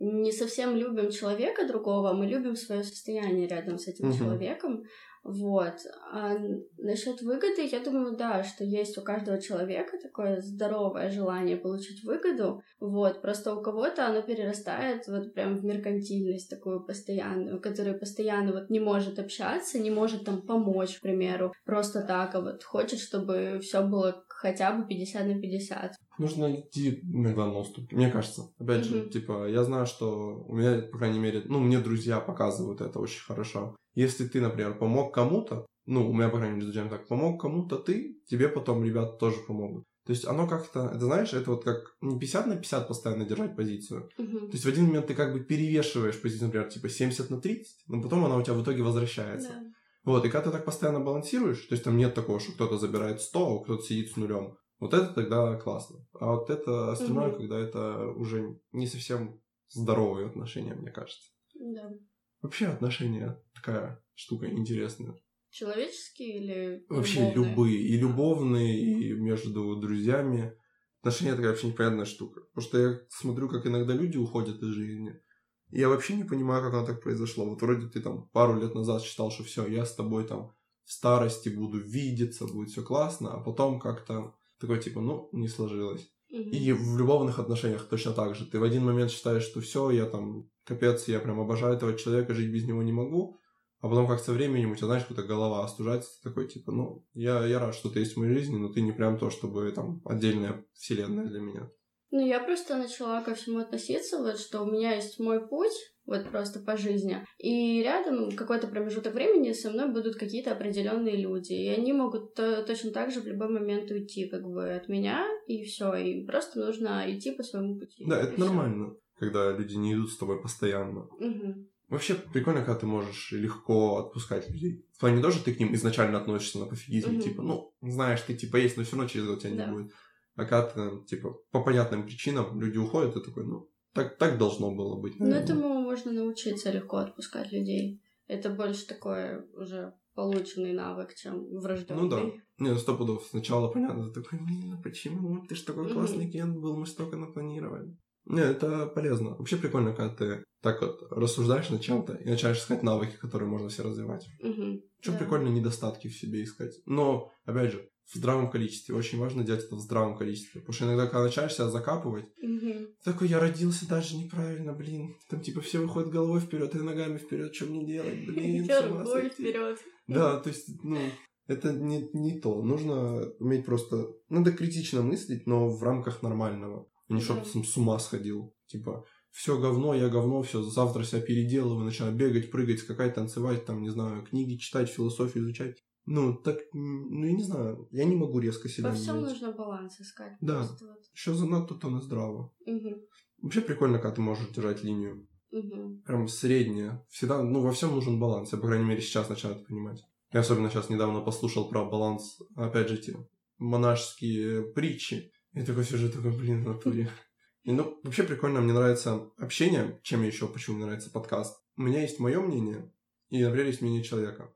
не совсем любим человека другого, мы любим свое состояние рядом с этим uh-huh. человеком, вот. А насчет выгоды, я думаю, да, что есть у каждого человека такое здоровое желание получить выгоду, вот. Просто у кого-то оно перерастает вот прям в меркантильность такую постоянную, которая постоянно вот не может общаться, не может там помочь, к примеру, просто так, а вот хочет, чтобы все было хотя бы пятьдесят на пятьдесят. Нужно идти иногда на уступки, мне кажется. Опять mm-hmm. же, типа, я знаю, что у меня, по крайней мере, ну, мне друзья показывают это очень хорошо. Если ты, например, помог кому-то, ну, у меня, по крайней мере, друзьям так, помог кому-то ты, тебе потом ребята тоже помогут. То есть оно как-то, это знаешь, это вот как не пятьдесят на пятьдесят постоянно держать позицию. Mm-hmm. То есть в один момент ты как бы перевешиваешь позицию, например, типа семьдесят на тридцать, но потом она у тебя в итоге возвращается. Yeah. Вот, и когда ты так постоянно балансируешь, то есть там нет такого, что кто-то забирает сто, а кто-то сидит с нулем. Вот это тогда классно. А вот это остальное, угу. когда это уже не совсем здоровые отношения, мне кажется. Да. Вообще отношения такая штука интересная. Человеческие или вообще любовные? Любые. И любовные, и между друзьями. Отношения такая вообще непонятная штука. Потому что я смотрю, как иногда люди уходят из жизни. И я вообще не понимаю, как оно так произошло. Вот вроде ты там пару лет назад считал, что все, я с тобой там в старости буду видеться, будет все классно, а потом как-то такой типа, ну, не сложилось. Mm-hmm. И в любовных отношениях точно так же. Ты в один момент считаешь, что все, я там капец, я прям обожаю этого человека, жить без него не могу, а потом как со временем у тебя, знаешь, какая-то голова остужается, ты такой типа, ну, я, я рад, что ты есть в моей жизни, но ты не прям то, чтобы там отдельная вселенная для меня. Ну, я просто начала ко всему относиться, вот, что у меня есть мой путь, вот, просто по жизни, и рядом какой-то промежуток времени со мной будут какие-то определенные люди, и они могут то- точно так же в любой момент уйти, как бы, от меня, и все, и просто нужно идти по своему пути. Да, это всё нормально. когда люди не идут с тобой постоянно. Угу. Вообще прикольно, когда ты можешь легко отпускать людей. В плане тоже ты к ним изначально относишься на пофигизм, угу. типа, ну, знаешь, ты типа есть, но все равно через это тебя да. не будет. А когда ты, типа, по понятным причинам люди уходят, ты такой, ну, так, так должно было быть. Ну, этому можно научиться легко отпускать людей. Это больше такое уже полученный навык, чем врожденный. Ну да. Не, сто пудов. Сначала понятно, ты такой, блин, почему? Ты ж такой mm-hmm. классный клиент был, мы столько напланировали. Не, это полезно. Вообще прикольно, когда ты так вот рассуждаешь над чем-то и начинаешь искать навыки, которые можно все развивать. Mm-hmm. Причем да. прикольно недостатки в себе искать. Но, опять же, в здравом количестве. Очень важно делать это в здравом количестве. Потому что иногда, когда начинаешь себя закапывать, mm-hmm. такой, я родился даже неправильно, блин. Там типа все выходят головой вперед и ногами вперед. Что мне делать? Блин, с ума сойти. Да, то есть, ну, это не, не то. Нужно уметь просто... Надо критично мыслить, но в рамках нормального. А не чтобы mm-hmm. с ума сходил. Типа, все говно, я говно, все завтра себя переделываю, начинаю бегать, прыгать, скакать, танцевать, там, не знаю, книги читать, философию изучать. Ну, так, ну, я не знаю, я не могу резко себя... Во всем нужно баланс искать. Да, вот. Еще за надто, то на здраво. Угу. Вообще прикольно, когда ты можешь держать линию. Угу. Прям средняя. Всегда, ну, во всем нужен баланс. Я, по крайней мере, сейчас начинаю это понимать. Я особенно сейчас недавно послушал про баланс, опять же, те монашеские притчи. И такой сюжет, такой, блин, в натуре. Ну, вообще прикольно, мне нравится общение. Чем еще, почему мне нравится подкаст? У меня есть мое мнение, и, например, есть мнение человека.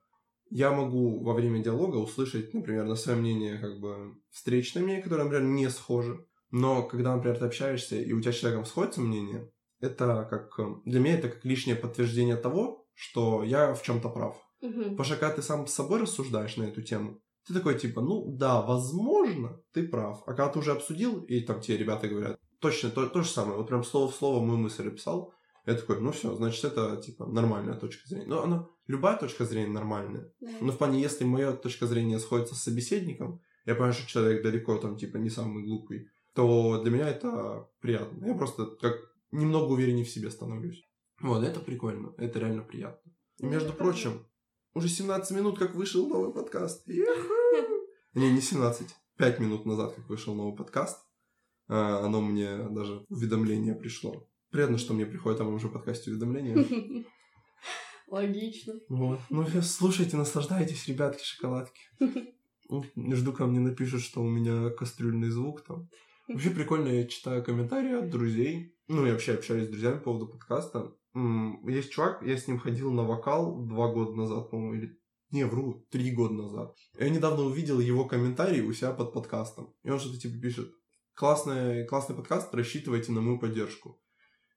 Я могу во время диалога услышать, например, на свое мнение, как бы, встречное мнение, которое, например, не схоже. Но когда, например, ты общаешься, и у тебя с человеком сходится мнение, это как... Для меня это как лишнее подтверждение того, что я в чем-то прав. Угу. Потому что когда ты сам с собой рассуждаешь на эту тему, ты такой, типа, ну да, возможно, ты прав. А когда ты уже обсудил, и там тебе ребята говорят, точно то, то же самое, вот прям слово в слово мою мысль описал, я такой, ну все, значит, это, типа, нормальная точка зрения. Но она, любая точка зрения нормальная. Да. Но в плане, если моя точка зрения сходится с собеседником, я понимаю, что человек далеко, там, типа, не самый глупый, то для меня это приятно. Я просто как немного увереннее в себе становлюсь. Вот, это прикольно, это реально приятно. И, между прочим, уже семнадцать минут, как вышел новый подкаст. Не, не семнадцать, пять минут назад, как вышел новый подкаст. Оно мне даже уведомление пришло. Приятно, что мне приходит о моем же подкасте уведомления. Логично. Вот. Ну, слушайте, наслаждайтесь, ребятки, шоколадки. Жду, когда мне напишут, что у меня кастрюльный звук там. Вообще прикольно, я читаю комментарии от друзей. Ну, я вообще общаюсь с друзьями по поводу подкаста. Есть чувак, я с ним ходил на вокал два года назад, по-моему, или... Не, вру, три года назад. Я недавно увидел его комментарий у себя под подкастом. И он что-то типа пишет. Классный, классный подкаст, рассчитывайте на мою поддержку.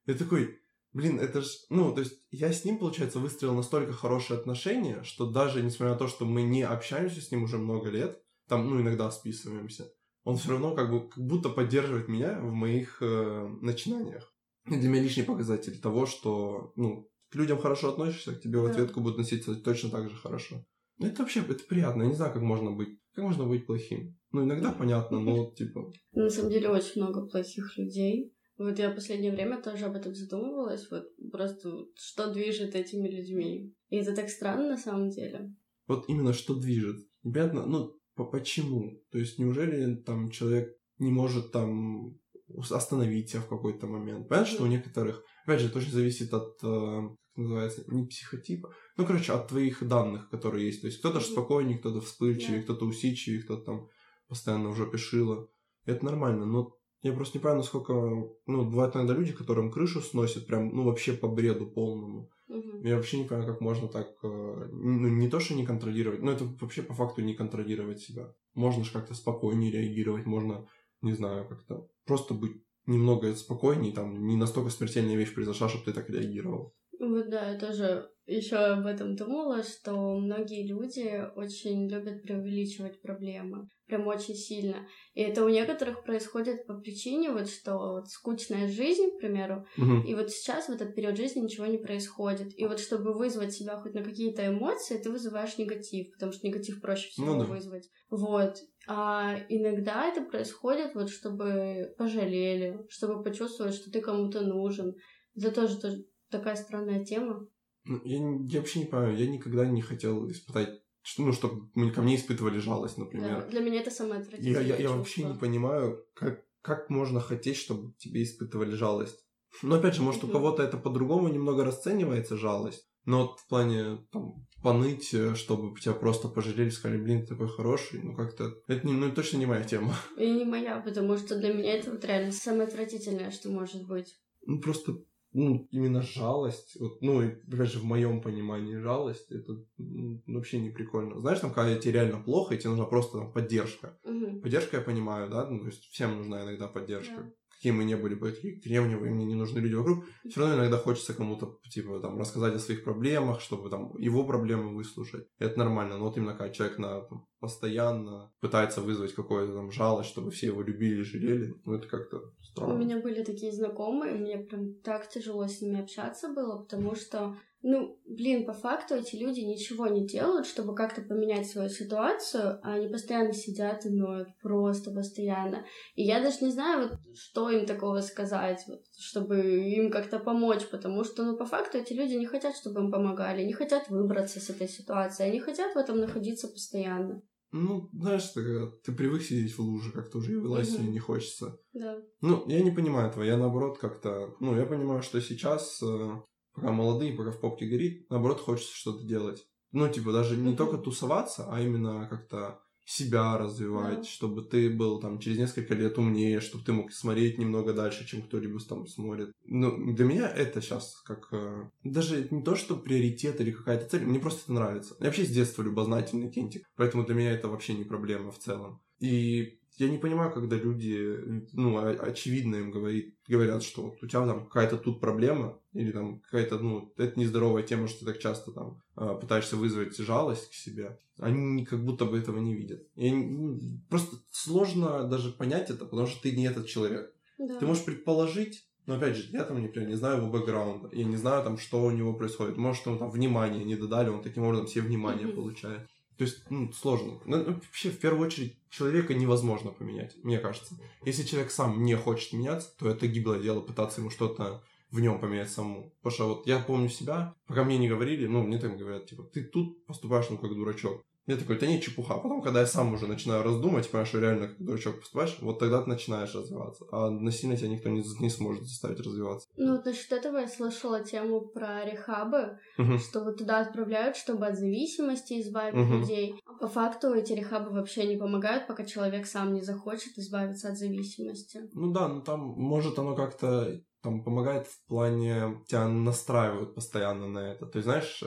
Я такой, блин, это ж... Ну, то есть я с ним, получается, выстроил настолько хорошие отношения, что даже несмотря на то, что мы не общаемся с ним уже много лет, там, ну, иногда списываемся, он все равно как бы как будто поддерживает меня в моих э, начинаниях. И для меня лишний показатель того, что, ну, к людям хорошо относишься, к тебе в ответку будут относиться точно так же хорошо. Ну, это вообще, это приятно, я не знаю, как можно быть, как можно быть плохим. Ну, иногда понятно, но вот, типа... На самом деле, очень много плохих людей. Вот я в последнее время тоже об этом задумывалась, вот просто вот, что движет этими людьми. И это так странно на самом деле. Вот именно что движет. Непонятно, ну, почему? То есть неужели там человек не может там остановить себя в какой-то момент? Понятно, mm-hmm. что у некоторых, опять же, это очень зависит от, как называется, не психотипа, ну, короче, от твоих данных, которые есть. То есть кто-то mm-hmm. же спокойнее, кто-то вспыльчивее, yeah. кто-то усидчивее, кто-то там постоянно уже пешило. Это нормально, но... Я просто не понимаю, насколько... Ну, бывают иногда люди, которым крышу сносят прям, ну, вообще по бреду полному. Угу. Я вообще не понимаю, как можно так... Ну, не то, что не контролировать, но это вообще по факту не контролировать себя. Можно же как-то спокойнее реагировать, можно, не знаю, как-то просто быть немного спокойнее, там, не настолько смертельная вещь произошла, чтобы ты так реагировал. Вот да, я тоже еще об этом думала, что многие люди очень любят преувеличивать проблемы, прям очень сильно. И это у некоторых происходит по причине, вот что вот, скучная жизнь, к примеру, угу. и вот сейчас в этот период жизни ничего не происходит. И вот чтобы вызвать себя хоть на какие-то эмоции, ты вызываешь негатив, потому что негатив проще всего ну, да. вызвать. Вот. А иногда это происходит вот чтобы пожалели, чтобы почувствовать, что ты кому-то нужен. Это тоже тоже такая странная тема. Я, я вообще не понимаю, я никогда не хотел испытать, ну, чтобы ко мне испытывали жалость, например. Да, для меня это самое отвратительное. Я, я, я вообще не понимаю, как, как можно хотеть, чтобы тебе испытывали жалость. Но опять же, может, у кого-то это по-другому немного расценивается, жалость. Но вот в плане там, поныть, чтобы тебя просто пожалели, сказали, блин, ты такой хороший, ну как-то... Это не, ну, точно не моя тема. И не моя, потому что для меня это вот реально самое отвратительное, что может быть. Ну просто, ну, именно жалость, вот, ну, и, опять же, в моем понимании жалость, это ну, вообще не прикольно. Знаешь, там, когда тебе реально плохо, и тебе нужна просто там, поддержка. Угу. Поддержка, я понимаю, да, ну, то есть всем нужна иногда поддержка. Да. Какие мы не были бы, какие кремниевые, мне не нужны люди вокруг, все равно иногда хочется кому-то, типа, там, рассказать о своих проблемах, чтобы, там, его проблемы выслушать. Это нормально, но вот именно когда человек на, там, постоянно пытается вызвать какую-то, там, жалость, чтобы все его любили и жалели, ну, это как-то странно. У меня были такие знакомые, мне прям так тяжело с ними общаться было, потому что, ну, блин, по факту эти люди ничего не делают, чтобы как-то поменять свою ситуацию, а они постоянно сидят и ноют, просто постоянно. И я даже не знаю, вот, что им такого сказать, вот, чтобы им как-то помочь, потому что, ну, по факту эти люди не хотят, чтобы им помогали, не хотят выбраться с этой ситуации, они хотят в этом находиться постоянно. Ну, знаешь, ты, ты привык сидеть в луже, как-то уже и вылазить угу. не хочется. Да. Ну, я не понимаю этого, я наоборот как-то... Ну, я понимаю, что сейчас... Пока молодые, пока в попке горит, наоборот, хочется что-то делать. Ну, типа, даже не только тусоваться, а именно как-то себя развивать, да. чтобы ты был там через несколько лет умнее, чтобы ты мог смотреть немного дальше, чем кто-либо там смотрит. Ну, для меня это сейчас как... Даже не то, что приоритет или какая-то цель, мне просто это нравится. Я вообще с детства любознательный кинтик, поэтому для меня это вообще не проблема в целом. И... Я не понимаю, когда люди, ну, очевидно им говорит, говорят, что вот у тебя там какая-то тут проблема, или там какая-то, ну, это нездоровая тема, что ты так часто там пытаешься вызвать жалость к себе. Они как будто бы этого не видят. И просто сложно даже понять это, потому что ты не этот человек. Да. Ты можешь предположить, но опять же, я там, например, не знаю его бэкграунда, я не знаю там, что у него происходит. Может, ему там внимание не додали, он таким образом все внимание mm-hmm. получает. То есть, ну, сложно. Ну, вообще, в первую очередь, человека невозможно поменять, мне кажется. Если человек сам не хочет меняться, то это гиблое дело пытаться ему что-то в нем поменять самому. Потому что вот я помню себя, пока мне не говорили, ну, мне там говорят, типа, ты тут поступаешь, ну, как дурачок. Я такой, да не, чепуха. Потом, когда я сам уже начинаю раздумать, понимаешь, что реально как дурачок поступаешь, вот тогда ты начинаешь развиваться. А насильно тебя никто не, не сможет заставить развиваться. Ну, вот насчет этого я слышала тему про рехабы, uh-huh. что вот туда отправляют, чтобы от зависимости избавить uh-huh. людей. А по факту эти рехабы вообще не помогают, пока человек сам не захочет избавиться от зависимости. Ну да, ну там, может, оно как-то там помогает в плане... Тебя настраивают постоянно на это. То есть, знаешь...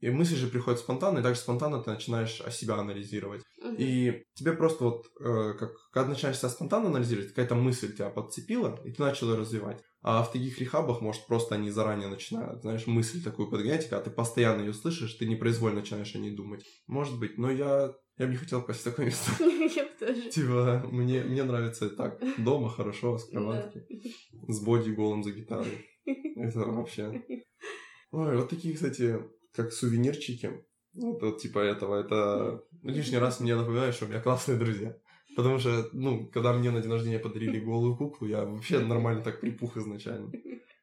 И мысли же приходят спонтанно, и также спонтанно ты начинаешь о себя анализировать. Uh-huh. И тебе просто вот, э, как, когда начинаешь себя спонтанно анализировать, какая-то мысль тебя подцепила, и ты начал ее развивать. А в таких рехабах, может, просто они заранее начинают, знаешь, мысль такую подгонять, а ты постоянно ее слышишь, ты непроизвольно начинаешь о ней думать. Может быть, но я... Я бы не хотел попасть в такое место. Я бы тоже. Типа, мне, мне нравится так. Дома хорошо, с кроватки, с боди голым за гитарой. Это вообще... Ой, вот такие, кстати... Как сувенирчики, вот, вот типа этого, это лишний раз мне напоминает, что у меня классные друзья. Потому что, ну, когда мне на день рождения подарили голую куклу, я вообще нормально так припух изначально.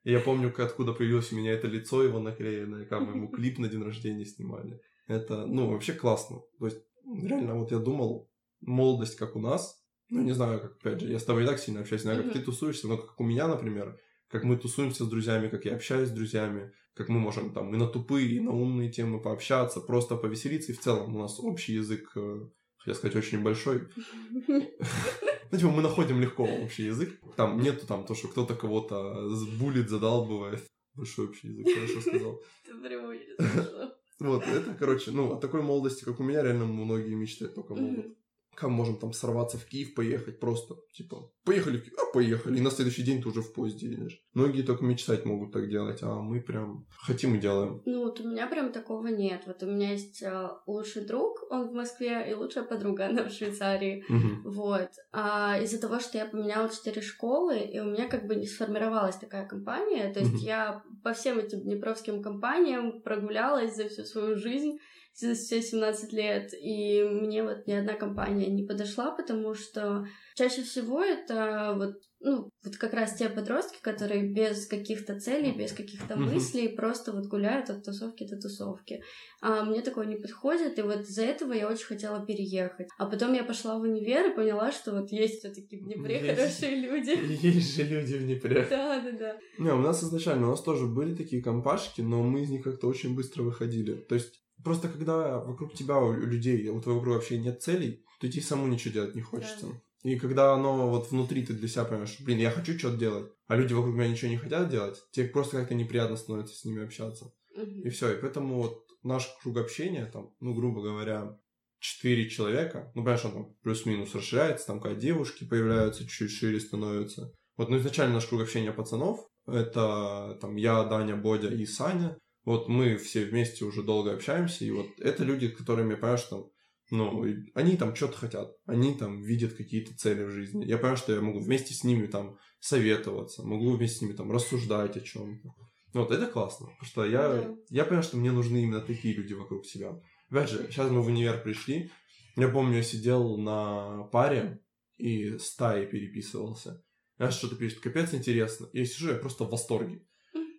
И я помню, откуда появилось у меня это лицо его наклеенное, как мы ему клип на день рождения снимали. Это, ну, вообще классно. То есть, реально, вот я думал, молодость как у нас, ну, не знаю, как, опять же, я с тобой не так сильно общаюсь, знаю, как ты тусуешься, но как у меня, например, как мы тусуемся с друзьями, как я общаюсь с друзьями, как мы можем там и на тупые, и на умные темы пообщаться, просто повеселиться. И в целом у нас общий язык, хотя сказать, очень большой. Ну, типа, мы находим легко общий язык. Там нету там то, что кто-то кого-то булит, задалбывает. Большой общий язык, хорошо сказал. Это прямо очень смешно. Вот, это, короче, ну, от такой молодости, как у меня, реально многие мечтать только могут. Как мы можем там сорваться в Киев, поехать просто, типа, поехали в Киев, а поехали, и на следующий день ты уже в поезде едешь. Многие только мечтать могут так делать, а мы прям хотим и делаем. Ну вот у меня прям такого нет. Вот у меня есть э, лучший друг, он в Москве, и лучшая подруга, она в Швейцарии. Угу. Вот. А из-за того, что я поменяла четыре школы, и у меня как бы не сформировалась такая компания, то есть угу. я по всем этим днепровским компаниям прогулялась за всю свою жизнь, за все семнадцать лет, и мне вот ни одна компания не подошла, потому что чаще всего это вот, ну, вот как раз те подростки, которые без каких-то целей, без каких-то мыслей просто вот гуляют от тусовки до тусовки. А мне такое не подходит, и вот из-за этого я очень хотела переехать. А потом я пошла в универ и поняла, что вот есть все-таки в Днепре есть, хорошие люди. Есть же люди в Днепре. Да, да, да. Не, у нас изначально, у нас тоже были такие компашки, но мы из них как-то очень быстро выходили. То есть просто когда вокруг тебя у людей, у твоего круга вообще нет целей, то тебе саму ничего делать не хочется. Да. И когда оно вот внутри, ты для себя понимаешь, блин, я хочу что-то делать, а люди вокруг меня ничего не хотят делать, тебе просто как-то неприятно становится с ними общаться. Mm-hmm. И все, и поэтому вот наш круг общения, там, ну, грубо говоря, четыре человека, ну, понимаешь, он там плюс-минус расширяется, там какая-то девушки появляются, чуть-чуть шире становятся. Вот, ну, изначально наш круг общения пацанов, это там я, Даня, Бодя и Саня, вот мы все вместе уже долго общаемся, и вот это люди, с которыми, понимаешь, там, ну, они там что-то хотят, они там видят какие-то цели в жизни. Я понимаю, что я могу вместе с ними там советоваться, могу вместе с ними там рассуждать о чем-то. Вот, это классно, потому что я, да. я понимаю, что мне нужны именно такие люди вокруг себя. Опять же, сейчас мы в универ пришли, я помню, я сидел на паре и с Таей переписывался. Я что-то пишет, капец интересно. Я сижу, я просто в восторге.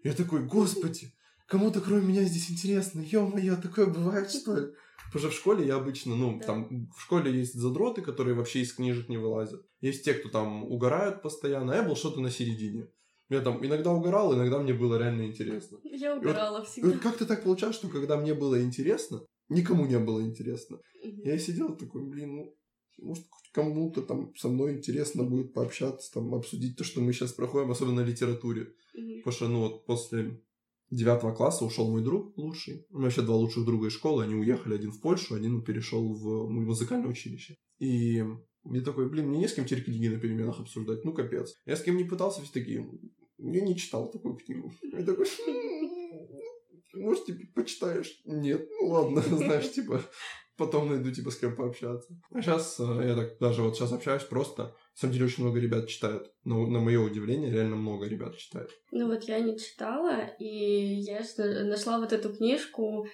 Я такой, господи, кому-то кроме меня здесь интересно, ё-моё, такое бывает, что ли? Потому что в школе я обычно, ну, да. там, в школе есть задроты, которые вообще из книжек не вылазят. Есть те, кто там угорают постоянно, а я был что-то на середине. Я там иногда угорал, иногда мне было реально интересно. Я угорала вот, всегда. Вот как-то так получалось, что когда мне было интересно, никому не было интересно. Угу. Я сидел такой, блин, ну, может, кому-то там со мной интересно будет пообщаться, там, обсудить то, что мы сейчас проходим, особенно на литературе. Угу. Потому что, ну, вот после... девятого класса ушел мой друг лучший. У меня вообще два лучших друга из школы. Они уехали, один в Польшу, один перешел в музыкальное училище. И я такой, блин, мне не с кем теперь книги на переменах обсуждать. Ну, капец. Я с кем не пытался, все такие, я не читал такую книгу. Я такой, может, типа, почитаешь? Нет, ну ладно, знаешь, типа, потом найду, типа, с кем пообщаться. А сейчас я так даже вот сейчас общаюсь просто... На самом деле, очень много ребят читают. Но, на мое удивление, реально много ребят читают. Ну вот я не читала, и я нашла вот эту книжку,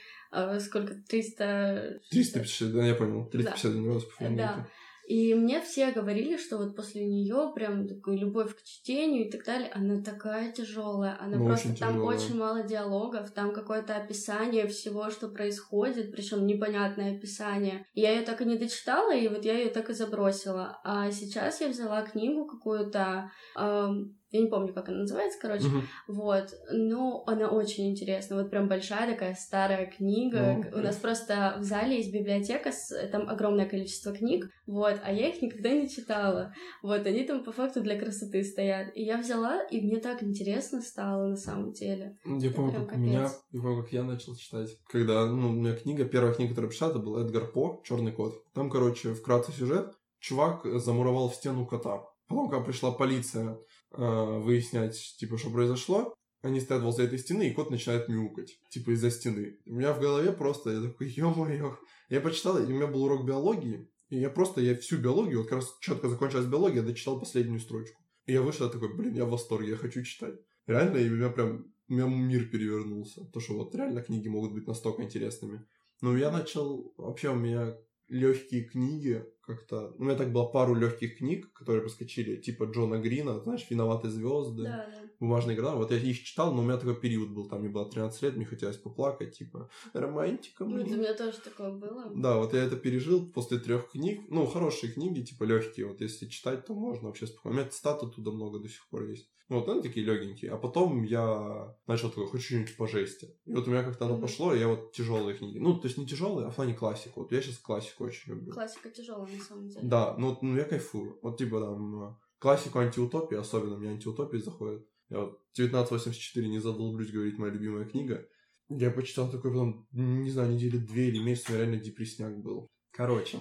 сколько, триста... триста пятьдесят, да, я понял, триста пятьдесят один раз по фамилии. И мне все говорили, что вот после нее прям такая любовь к чтению и так далее, она такая тяжелая, она ну, просто очень там тяжелая. Очень мало диалогов, там какое-то описание всего, что происходит, причем непонятное описание. Я ее так и не дочитала, и вот я ее так и забросила. А сейчас я взяла книгу какую-то. Э- Я не помню, как она называется, короче. Uh-huh. Вот. Но она очень интересна. Вот прям большая такая старая книга. Uh-huh. У нас просто в зале есть библиотека, там огромное количество книг. Вот. А я их никогда не читала. Вот. Они там по факту для красоты стоят. И я взяла, и мне так интересно стало на самом деле. Я это помню, как капец. меня, я помню, как я начал читать. Когда, ну, у меня книга, первая книга, которую я прочитал, это был Эдгар По, «Черный кот». Там, короче, вкратце сюжет. Чувак замуровал в стену кота. Потом, когда пришла полиция выяснять, типа, что произошло, они стоят возле этой стены, и кот начинает мяукать, типа, из-за стены. У меня в голове просто, я такой, ё-моё. Я почитал, и у меня был урок биологии, и я просто, я всю биологию, вот как раз четко закончилась биология, я дочитал последнюю строчку. И я вышел, я такой, блин, я в восторге, я хочу читать. Реально, и у меня прям, у меня мир перевернулся, то что вот реально книги могут быть настолько интересными. Но я начал, вообще у меня легкие книги, как-то... У меня так было пару легких книг, которые проскочили, типа Джона Грина, знаешь, «Виноваты звезды», да, да. «Бумажные города». Вот я их читал, но у меня такой период был, там мне было тринадцать лет, мне хотелось поплакать, типа, романтика. Ну, это у меня тоже такое было. Да, вот я это пережил после трех книг. Ну, хорошие книги, типа, легкие. Вот если читать, то можно вообще спокойно. У меня цитат оттуда много до сих пор есть. Вот, они такие легенькие. А потом я начал такой, хочу что-нибудь по жести. И вот у меня как-то оно пошло, и я вот тяжелые книги. Ну, то есть не тяжелые, а в плане классику. Вот я сейчас классику очень люблю. Классика тяжелая, на самом деле. Да, ну, ну я кайфую. Вот типа там классику антиутопии, особенно мне антиутопии заходит. Я вот тысяча девятьсот восемьдесят четыре, не задолблюсь говорить, моя любимая книга. Я почитал такой потом, не знаю, недели две или месяц, у меня реально депрессняк был. Короче,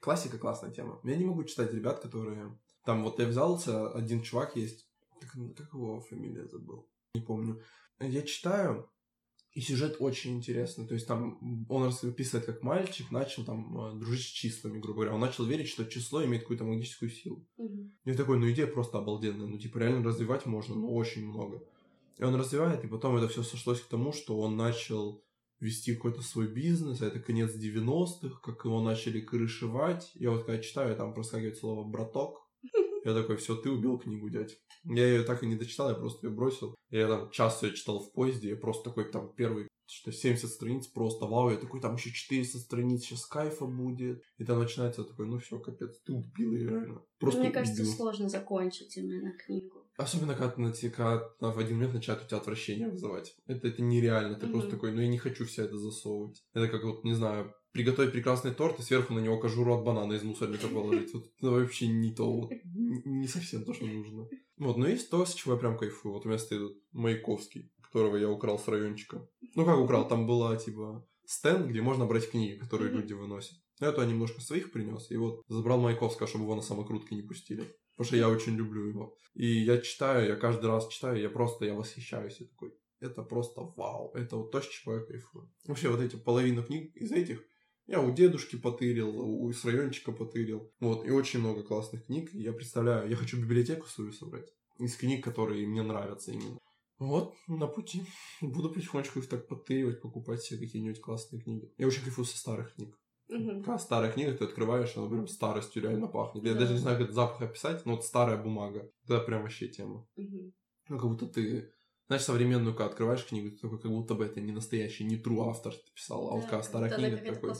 классика классная тема. Я не могу читать ребят, которые... Там вот я взялся, один чувак есть, как его фамилия забыл? Не помню. Я читаю, и сюжет очень интересный. То есть там он описывает, как мальчик начал там дружить с числами, грубо говоря. Он начал верить, что число имеет какую-то магическую силу. Угу. Я такой, ну идея просто обалденная. Ну типа реально развивать можно, но ну, очень много. И он развивает, и потом это все сошлось к тому, что он начал вести какой-то свой бизнес, а это конец девяностых, как его начали крышевать. Я вот когда читаю, там проскакивает слово «браток». Я такой, все, ты убил книгу, дядь. Я ее так и не дочитал, я просто ее бросил. Я там час ее читал в поезде, я просто такой там первый, что семьдесят страниц, просто вау, я такой, там еще четыреста страниц, сейчас кайфа будет. И там начинается такой, ну все, капец, ты убил ее реально. Просто Мне убил. Кажется, сложно закончить именно книгу. Особенно, когда, ты, когда в один момент начинает у тебя отвращение вызывать. Это, это нереально, ты mm-hmm. просто такой, ну я не хочу все это засовывать. Это как вот, не знаю... Приготовить прекрасный торт и сверху на него кожуру от банана из мусорника положить. Вот это вообще не то, вот, не совсем то, что нужно. Вот, но есть то, с чего я прям кайфую. Вот у меня стоит Маяковский, которого я украл с райончика. Ну как украл, там была типа стенд, где можно брать книги, которые люди выносят. Я туда немножко своих принес и вот забрал Маяковского, чтобы его на самокрутке не пустили. Потому что я очень люблю его. И я читаю, я каждый раз читаю, я просто, я восхищаюсь, я такой, это просто вау, это вот то, с чего я кайфую. Вообще вот эти половину книг из этих я у дедушки потырил, у с райончика потырил. Вот, и очень много классных книг. Я представляю, я хочу библиотеку свою собрать из книг, которые мне нравятся именно. Вот, на пути. Буду потихонечку их так потыривать, покупать себе какие-нибудь классные книги. Я очень кайфую со старых книг. Угу. Когда старая книга, ты открываешь, она прям старостью реально пахнет. Я да. даже не знаю, как этот запах описать, но вот старая бумага. Это прям вообще тема. Угу. Ну, как будто ты... Знаешь, современную, когда открываешь книгу, ты такой, как будто бы это не настоящий, не true автор ты писал, а да, вот когда старая книга, ты такой...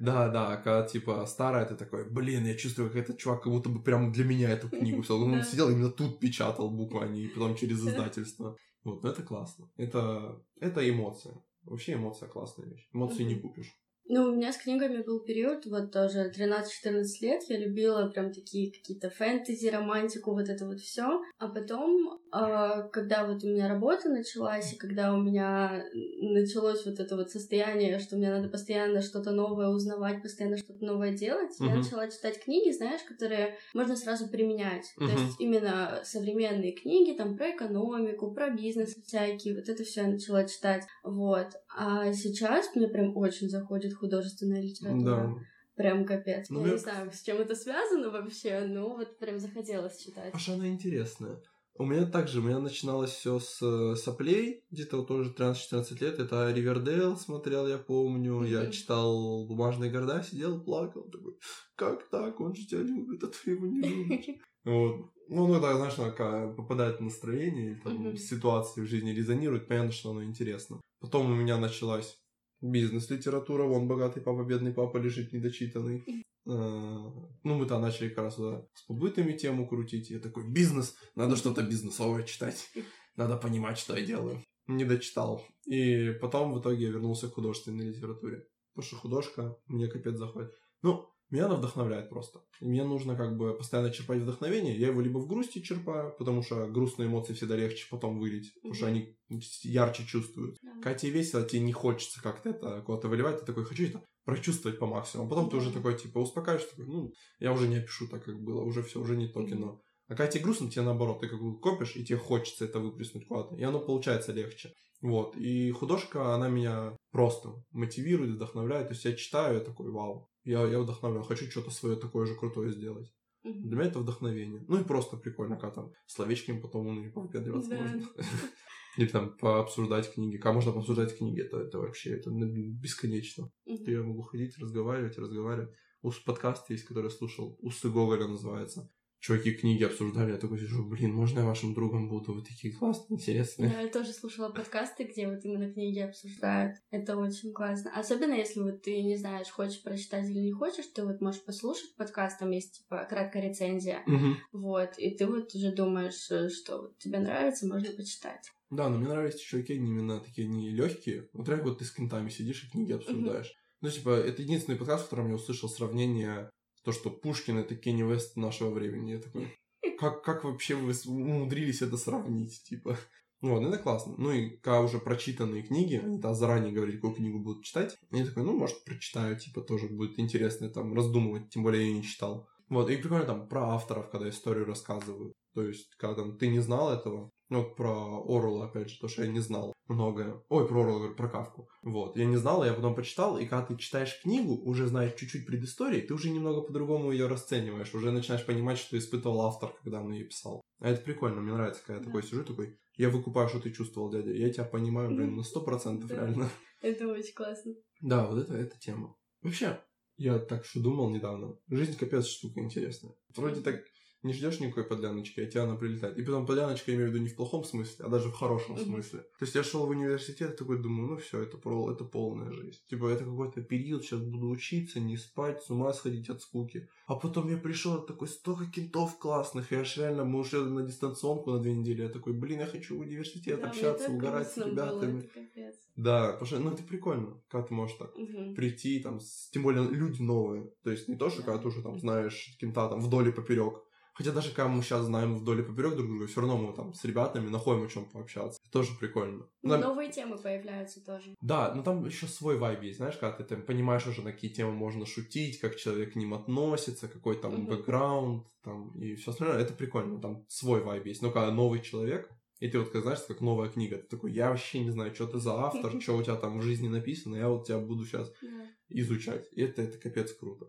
Да, да, когда, типа, старая, ты такой, блин, я чувствую, как этот чувак, как будто бы прям для меня эту книгу писал. Он сидел именно тут печатал буквально, и потом через издательство. Вот, ну это классно. Это, это эмоция. Вообще эмоция классная вещь. Эмоции не купишь. Ну, у меня с книгами был период, вот тоже тринадцать-четырнадцать лет, я любила прям такие какие-то фэнтези, романтику, вот это вот все. А потом, когда вот у меня работа началась, и когда у меня началось вот это вот состояние, что мне надо постоянно что-то новое узнавать, постоянно что-то новое делать, uh-huh. я начала читать книги, знаешь, которые можно сразу применять. Uh-huh. То есть именно современные книги, там, про экономику, про бизнес всякие, вот это все я начала читать, вот. А сейчас мне прям очень заходит художественная литература. Да. Прям капец. Ну, я мне... не знаю, с чем это связано вообще, но вот прям захотелось читать. Аж она интересная. У меня также, у меня начиналось все с соплей, где-то вот тоже тринадцать-четырнадцать лет. Это Ривердейл смотрел, я помню. Mm-hmm. Я читал «Бумажные города», сидел, плакал. Такой, как так? Он же тебя любит, а ты его не любишь. Вот. Ну, ну, это, знаешь, как попадает в настроение, там, mm-hmm. ситуации в жизни резонирует, понятно, что оно интересно. Потом у меня началась бизнес-литература, вон «Богатый папа, бедный папа» лежит недочитанный. Ну, мы-то начали как раз с побытами тему крутить. Я такой, бизнес, надо что-то бизнесовое читать. Надо понимать, что я делаю. Не дочитал. И потом в итоге я вернулся к художественной литературе. Потому что художка мне капец заходит. Ну, меня она вдохновляет просто. Мне нужно как бы постоянно черпать вдохновение. Я его либо в грусти черпаю, потому что грустные эмоции всегда легче потом вылить, потому что они ярче чувствуют. Когда тебе весело, тебе не хочется как-то это куда-то выливать. Ты такой, хочу это прочувствовать по максимуму. Потом ты уже такой, типа, успокаиваешься. Такой, ну, я уже не опишу так, как было. Уже все, уже не то кино. А когда тебе грустно, тебе наоборот. Ты как бы копишь, и тебе хочется это выплеснуть куда-то. И оно получается легче. Вот. И художка, она меня просто мотивирует, вдохновляет. То есть я читаю, я такой, вау. Я, я вдохновлен, хочу что-то свое такое же крутое сделать. Mm-hmm. Для меня это вдохновение. Ну и просто прикольно, когда там словечками потом умными повыпендриваться да. можно. Или там пообсуждать книги. Как можно пообсуждать книги? Это, это вообще это бесконечно. Mm-hmm. Я могу ходить, разговаривать, разговаривать. Уж подкаст есть, который я слушал. «Усы Гоголя» называется. Чуваки книги обсуждали, я такой сижу, блин, можно я вашим другом буду? Вы такие классные, интересные. Да, я тоже слушала подкасты, где вот именно книги обсуждают. Это очень классно. Особенно, если вот ты не знаешь, хочешь прочитать или не хочешь, ты вот можешь послушать подкаст, там есть, типа, краткая рецензия. Угу. Вот, и ты вот уже думаешь, что вот тебе нравится, можно почитать. Да, но мне нравятся чуваки именно такие, не легкие. Вот реально вот ты с кентами сидишь и книги обсуждаешь. Угу. Ну, типа, это единственный подкаст, в котором я услышал сравнение... То, что Пушкин — это Кенни Вест нашего времени. Я такой, как, как вообще вы умудрились это сравнить, типа. Ну ладно, это классно. Ну и когда уже прочитанные книги, они там заранее говорили, какую книгу будут читать. Я такой, ну, может, прочитаю, типа, тоже будет интересно там раздумывать, тем более я не читал. Вот, и прикольно там про авторов, когда историю рассказывают. То есть, когда там ты не знал этого. Вот про Орула, опять же, то, что я не знал многое. Ой, про Орула, говорю, про Кавку. Вот, я не знал, я потом почитал, и когда ты читаешь книгу, уже знаешь чуть-чуть предыстории, ты уже немного по-другому ее расцениваешь, уже начинаешь понимать, что испытывал автор, когда он ее писал. А это прикольно, мне нравится, когда я да. такой сижу, такой, Я выкупаю, что ты чувствовал, дядя. Я тебя понимаю, блин, на сто процентов реально. Это очень классно. Да, вот это, это тема. Вообще, я так что думал недавно. Жизнь, капец, штука интересная. Вроде так не ждешь никакой подляночки, а тебя она прилетает. И потом подляночка, я имею в виду, не в плохом смысле, а даже в хорошем mm-hmm. смысле. То есть я шел в университет, такой думаю, ну все, это, про, это полная жизнь. Типа это какой-то период, сейчас буду учиться, не спать, с ума сходить от скуки. А потом я пришел, такой, столько кентов классных, и аж реально мы ушли на дистанционку на две недели. Я такой, блин, я хочу в университет да, общаться, угорать с ребятами. Было, это да, потому что, ну это прикольно, как ты можешь так mm-hmm. прийти, там, с, тем более люди новые. То есть не то, что yeah. когда ты уже там знаешь кента там вдоль и поперек. Хотя даже когда мы сейчас знаем вдоль и поперек друг друга, все равно мы там с ребятами находим о чем пообщаться. Это тоже прикольно. Там... Новые темы появляются тоже. Да, но там еще свой вайб есть, знаешь, когда ты там понимаешь уже, на какие темы можно шутить, как человек к ним относится, какой там бэкграунд, mm-hmm. там, и все остальное. Это прикольно, там свой вайб есть. Но когда новый человек, и ты вот, как, знаешь, как новая книга, ты такой, я вообще не знаю, что ты за автор, что у тебя там в жизни написано, я вот тебя буду сейчас изучать. И это, это капец круто.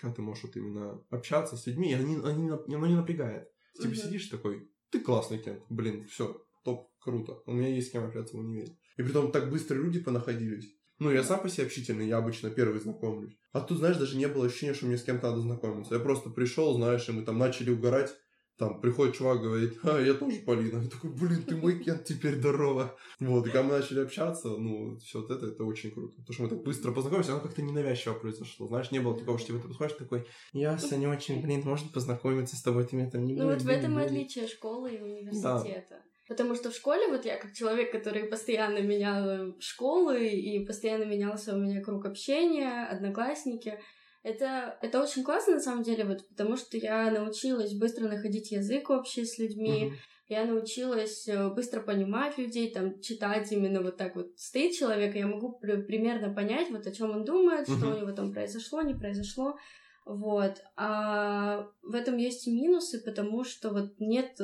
Когда ты можешь вот именно общаться с людьми, и они, они, оно не напрягает. Типа угу. сидишь такой, ты классный кент, блин, все, топ, круто, у меня есть с кем общаться в универе. И при том так быстро люди понаходились. Ну, я сам по себе общительный, я обычно первый знакомлюсь. А тут, знаешь, даже не было ощущения, что мне с кем-то надо знакомиться. Я просто пришел, знаешь, и мы там начали угорать. Там приходит чувак, говорит, а, я тоже Полина. Я такой, блин, ты мой кент, теперь здорово. Вот, и когда мы начали общаться, ну, все вот это, это очень круто. Потому что мы так быстро познакомились, оно как-то ненавязчиво произошло. Знаешь, не было такого, что тебе ты подходишь такой, я, Саня, очень, блин, можно познакомиться с тобой, ты меня там не будешь. Ну, вот в этом и отличие школы и университета. Да. Потому что в школе, вот я как человек, который постоянно менял школы и постоянно менялся у меня круг общения, одноклассники... Это, это очень классно, на самом деле, вот, потому что я научилась быстро находить язык общий с людьми, mm-hmm. я научилась быстро понимать людей, там, читать именно вот так вот стоит человек, я могу при- примерно понять, вот о чем он думает, mm-hmm. что у него там произошло, не произошло, вот. А в этом есть минусы, потому что вот нет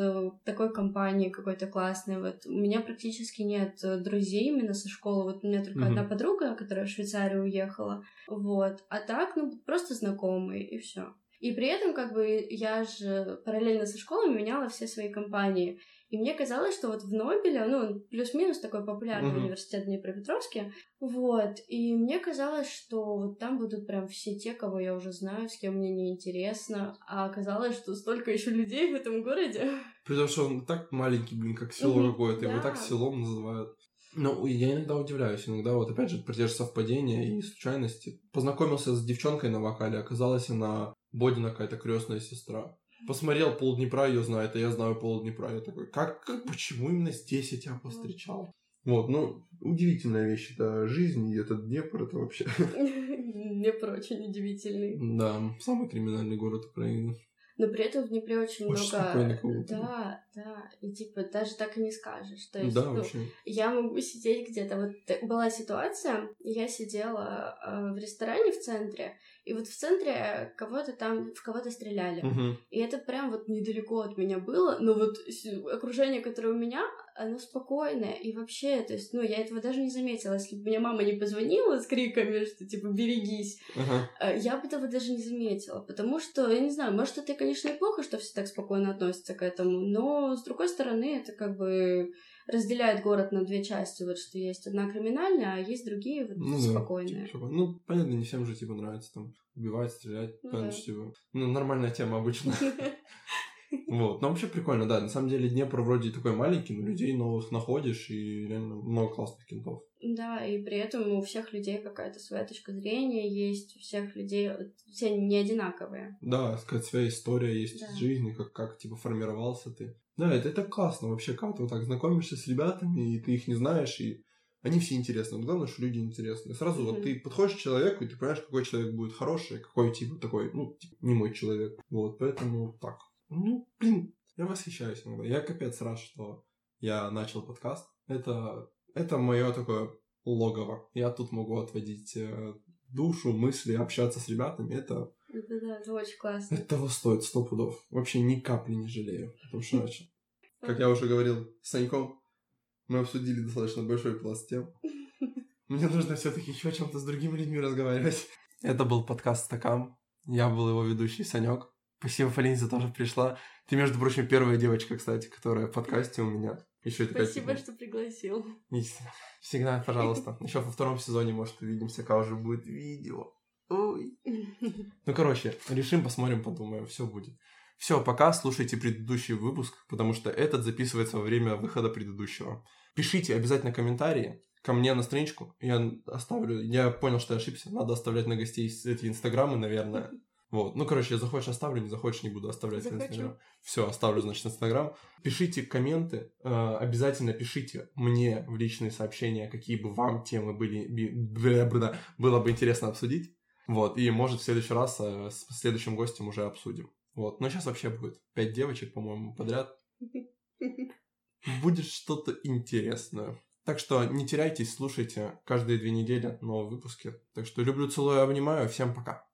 такой компании какой-то классной, вот. У меня практически нет друзей именно со школы, вот у меня только mm-hmm. одна подруга, которая в Швейцарию уехала. Вот, а так, ну, просто знакомые, и все. И при этом, как бы, я же параллельно со школой меняла все свои компании. И мне казалось, что вот в Нобеле, ну, плюс-минус такой популярный mm-hmm. университет в Днепропетровске, вот, и мне казалось, что вот там будут прям все те, кого я уже знаю, с кем мне неинтересно, а оказалось, что столько еще людей в этом городе. Потому что он так маленький, блин, как село mm-hmm. какое-то, да. Его так селом называют. Ну, я иногда удивляюсь, иногда вот опять же про те же совпадения и случайности. Познакомился с девчонкой на вокале, оказалась она Бодина какая-то крестная сестра. Посмотрел, пол Днепра ее знает, а я знаю пол Днепра. Я такой, как, как, почему именно здесь я тебя повстречал? Вот, ну, удивительная вещь, это жизнь, и этот Днепр, это вообще... Днепр очень удивительный. Да, самый криминальный город Украины. Но при этом в Днепре очень, очень много... Да, да. И типа даже так и не скажешь. То есть, да, ну, вообще. Я могу сидеть где-то. Вот была ситуация, я сидела э, в ресторане в центре, и вот в центре кого-то там, в кого-то стреляли. Угу. И это прям вот недалеко от меня было, но вот окружение, которое у меня, оно спокойное. И вообще, то есть, ну, я этого даже не заметила. Если бы меня мама не позвонила с криками, что типа «берегись», ага. я бы этого даже не заметила. Потому что, я не знаю, может, это, конечно, и плохо, что все так спокойно относятся к этому, но, с другой стороны, это как бы разделяет город на две части, вот что есть одна криминальная, а есть другие вот, ну, спокойные. Да, типа, ну, понятно, не всем же типа нравится там убивать, стрелять, ну, понятно, да. Что, типа, ну, нормальная тема обычно. Вот, ну вообще прикольно, да, на самом деле Днепр вроде такой маленький, но людей новых находишь и реально много классных кентов. Да, и при этом у всех людей какая-то своя точка зрения есть, у всех людей, все не одинаковые. Да, сказать, своя история есть да. из жизни, как, как типа формировался ты. Да, это, это классно вообще, как ты вот так знакомишься с ребятами, и ты их не знаешь, и они все интересны. Вот главное, что люди интересны. Сразу mm-hmm. вот ты подходишь к человеку, и ты понимаешь, какой человек будет хороший, какой типа такой, ну, типа, не мой человек. Вот, поэтому так. Ну, блин, я восхищаюсь иногда. Я капец рад, что я начал подкаст. Это, это мое такое логово. Я тут могу отводить э, душу, мысли, общаться с ребятами. Это... Это да, это очень классно. Это того стоит сто пудов. Вообще ни капли не жалею. Потому что, как я уже говорил с Саньком, мы обсудили достаточно большой пласт тем. Мне нужно все-таки еще о чем-то с другими людьми разговаривать. Это был подкаст «Стакам». Я был его ведущий, Санек. Спасибо, Полине, за то, что пришла. Ты, между прочим, первая девочка, кстати, которая в подкасте у меня. Еще спасибо, что пригласил. Всегда, пожалуйста. Еще во втором сезоне, может, увидимся, когда уже будет видео. Ой. Ну, короче, решим, посмотрим, подумаем, все будет. Все, пока, слушайте предыдущий выпуск, потому что этот записывается во время выхода предыдущего. Пишите обязательно комментарии ко мне на страничку, я оставлю, я понял, что я ошибся, надо оставлять на гостей эти инстаграмы, наверное. Вот, ну, короче, захочешь оставлю, не захочешь не буду оставлять инстаграм. Все, оставлю, значит, инстаграм. Пишите комменты, э, обязательно пишите мне в личные сообщения, какие бы вам темы были, было бы интересно обсудить. Вот, и, может, в следующий раз э, с следующим гостем уже обсудим. Вот, но сейчас вообще будет пять девочек, по-моему, подряд. Будет что-то интересное. Так что не теряйтесь, слушайте каждые две недели новые выпуски. Так что люблю, целую, обнимаю. Всем пока.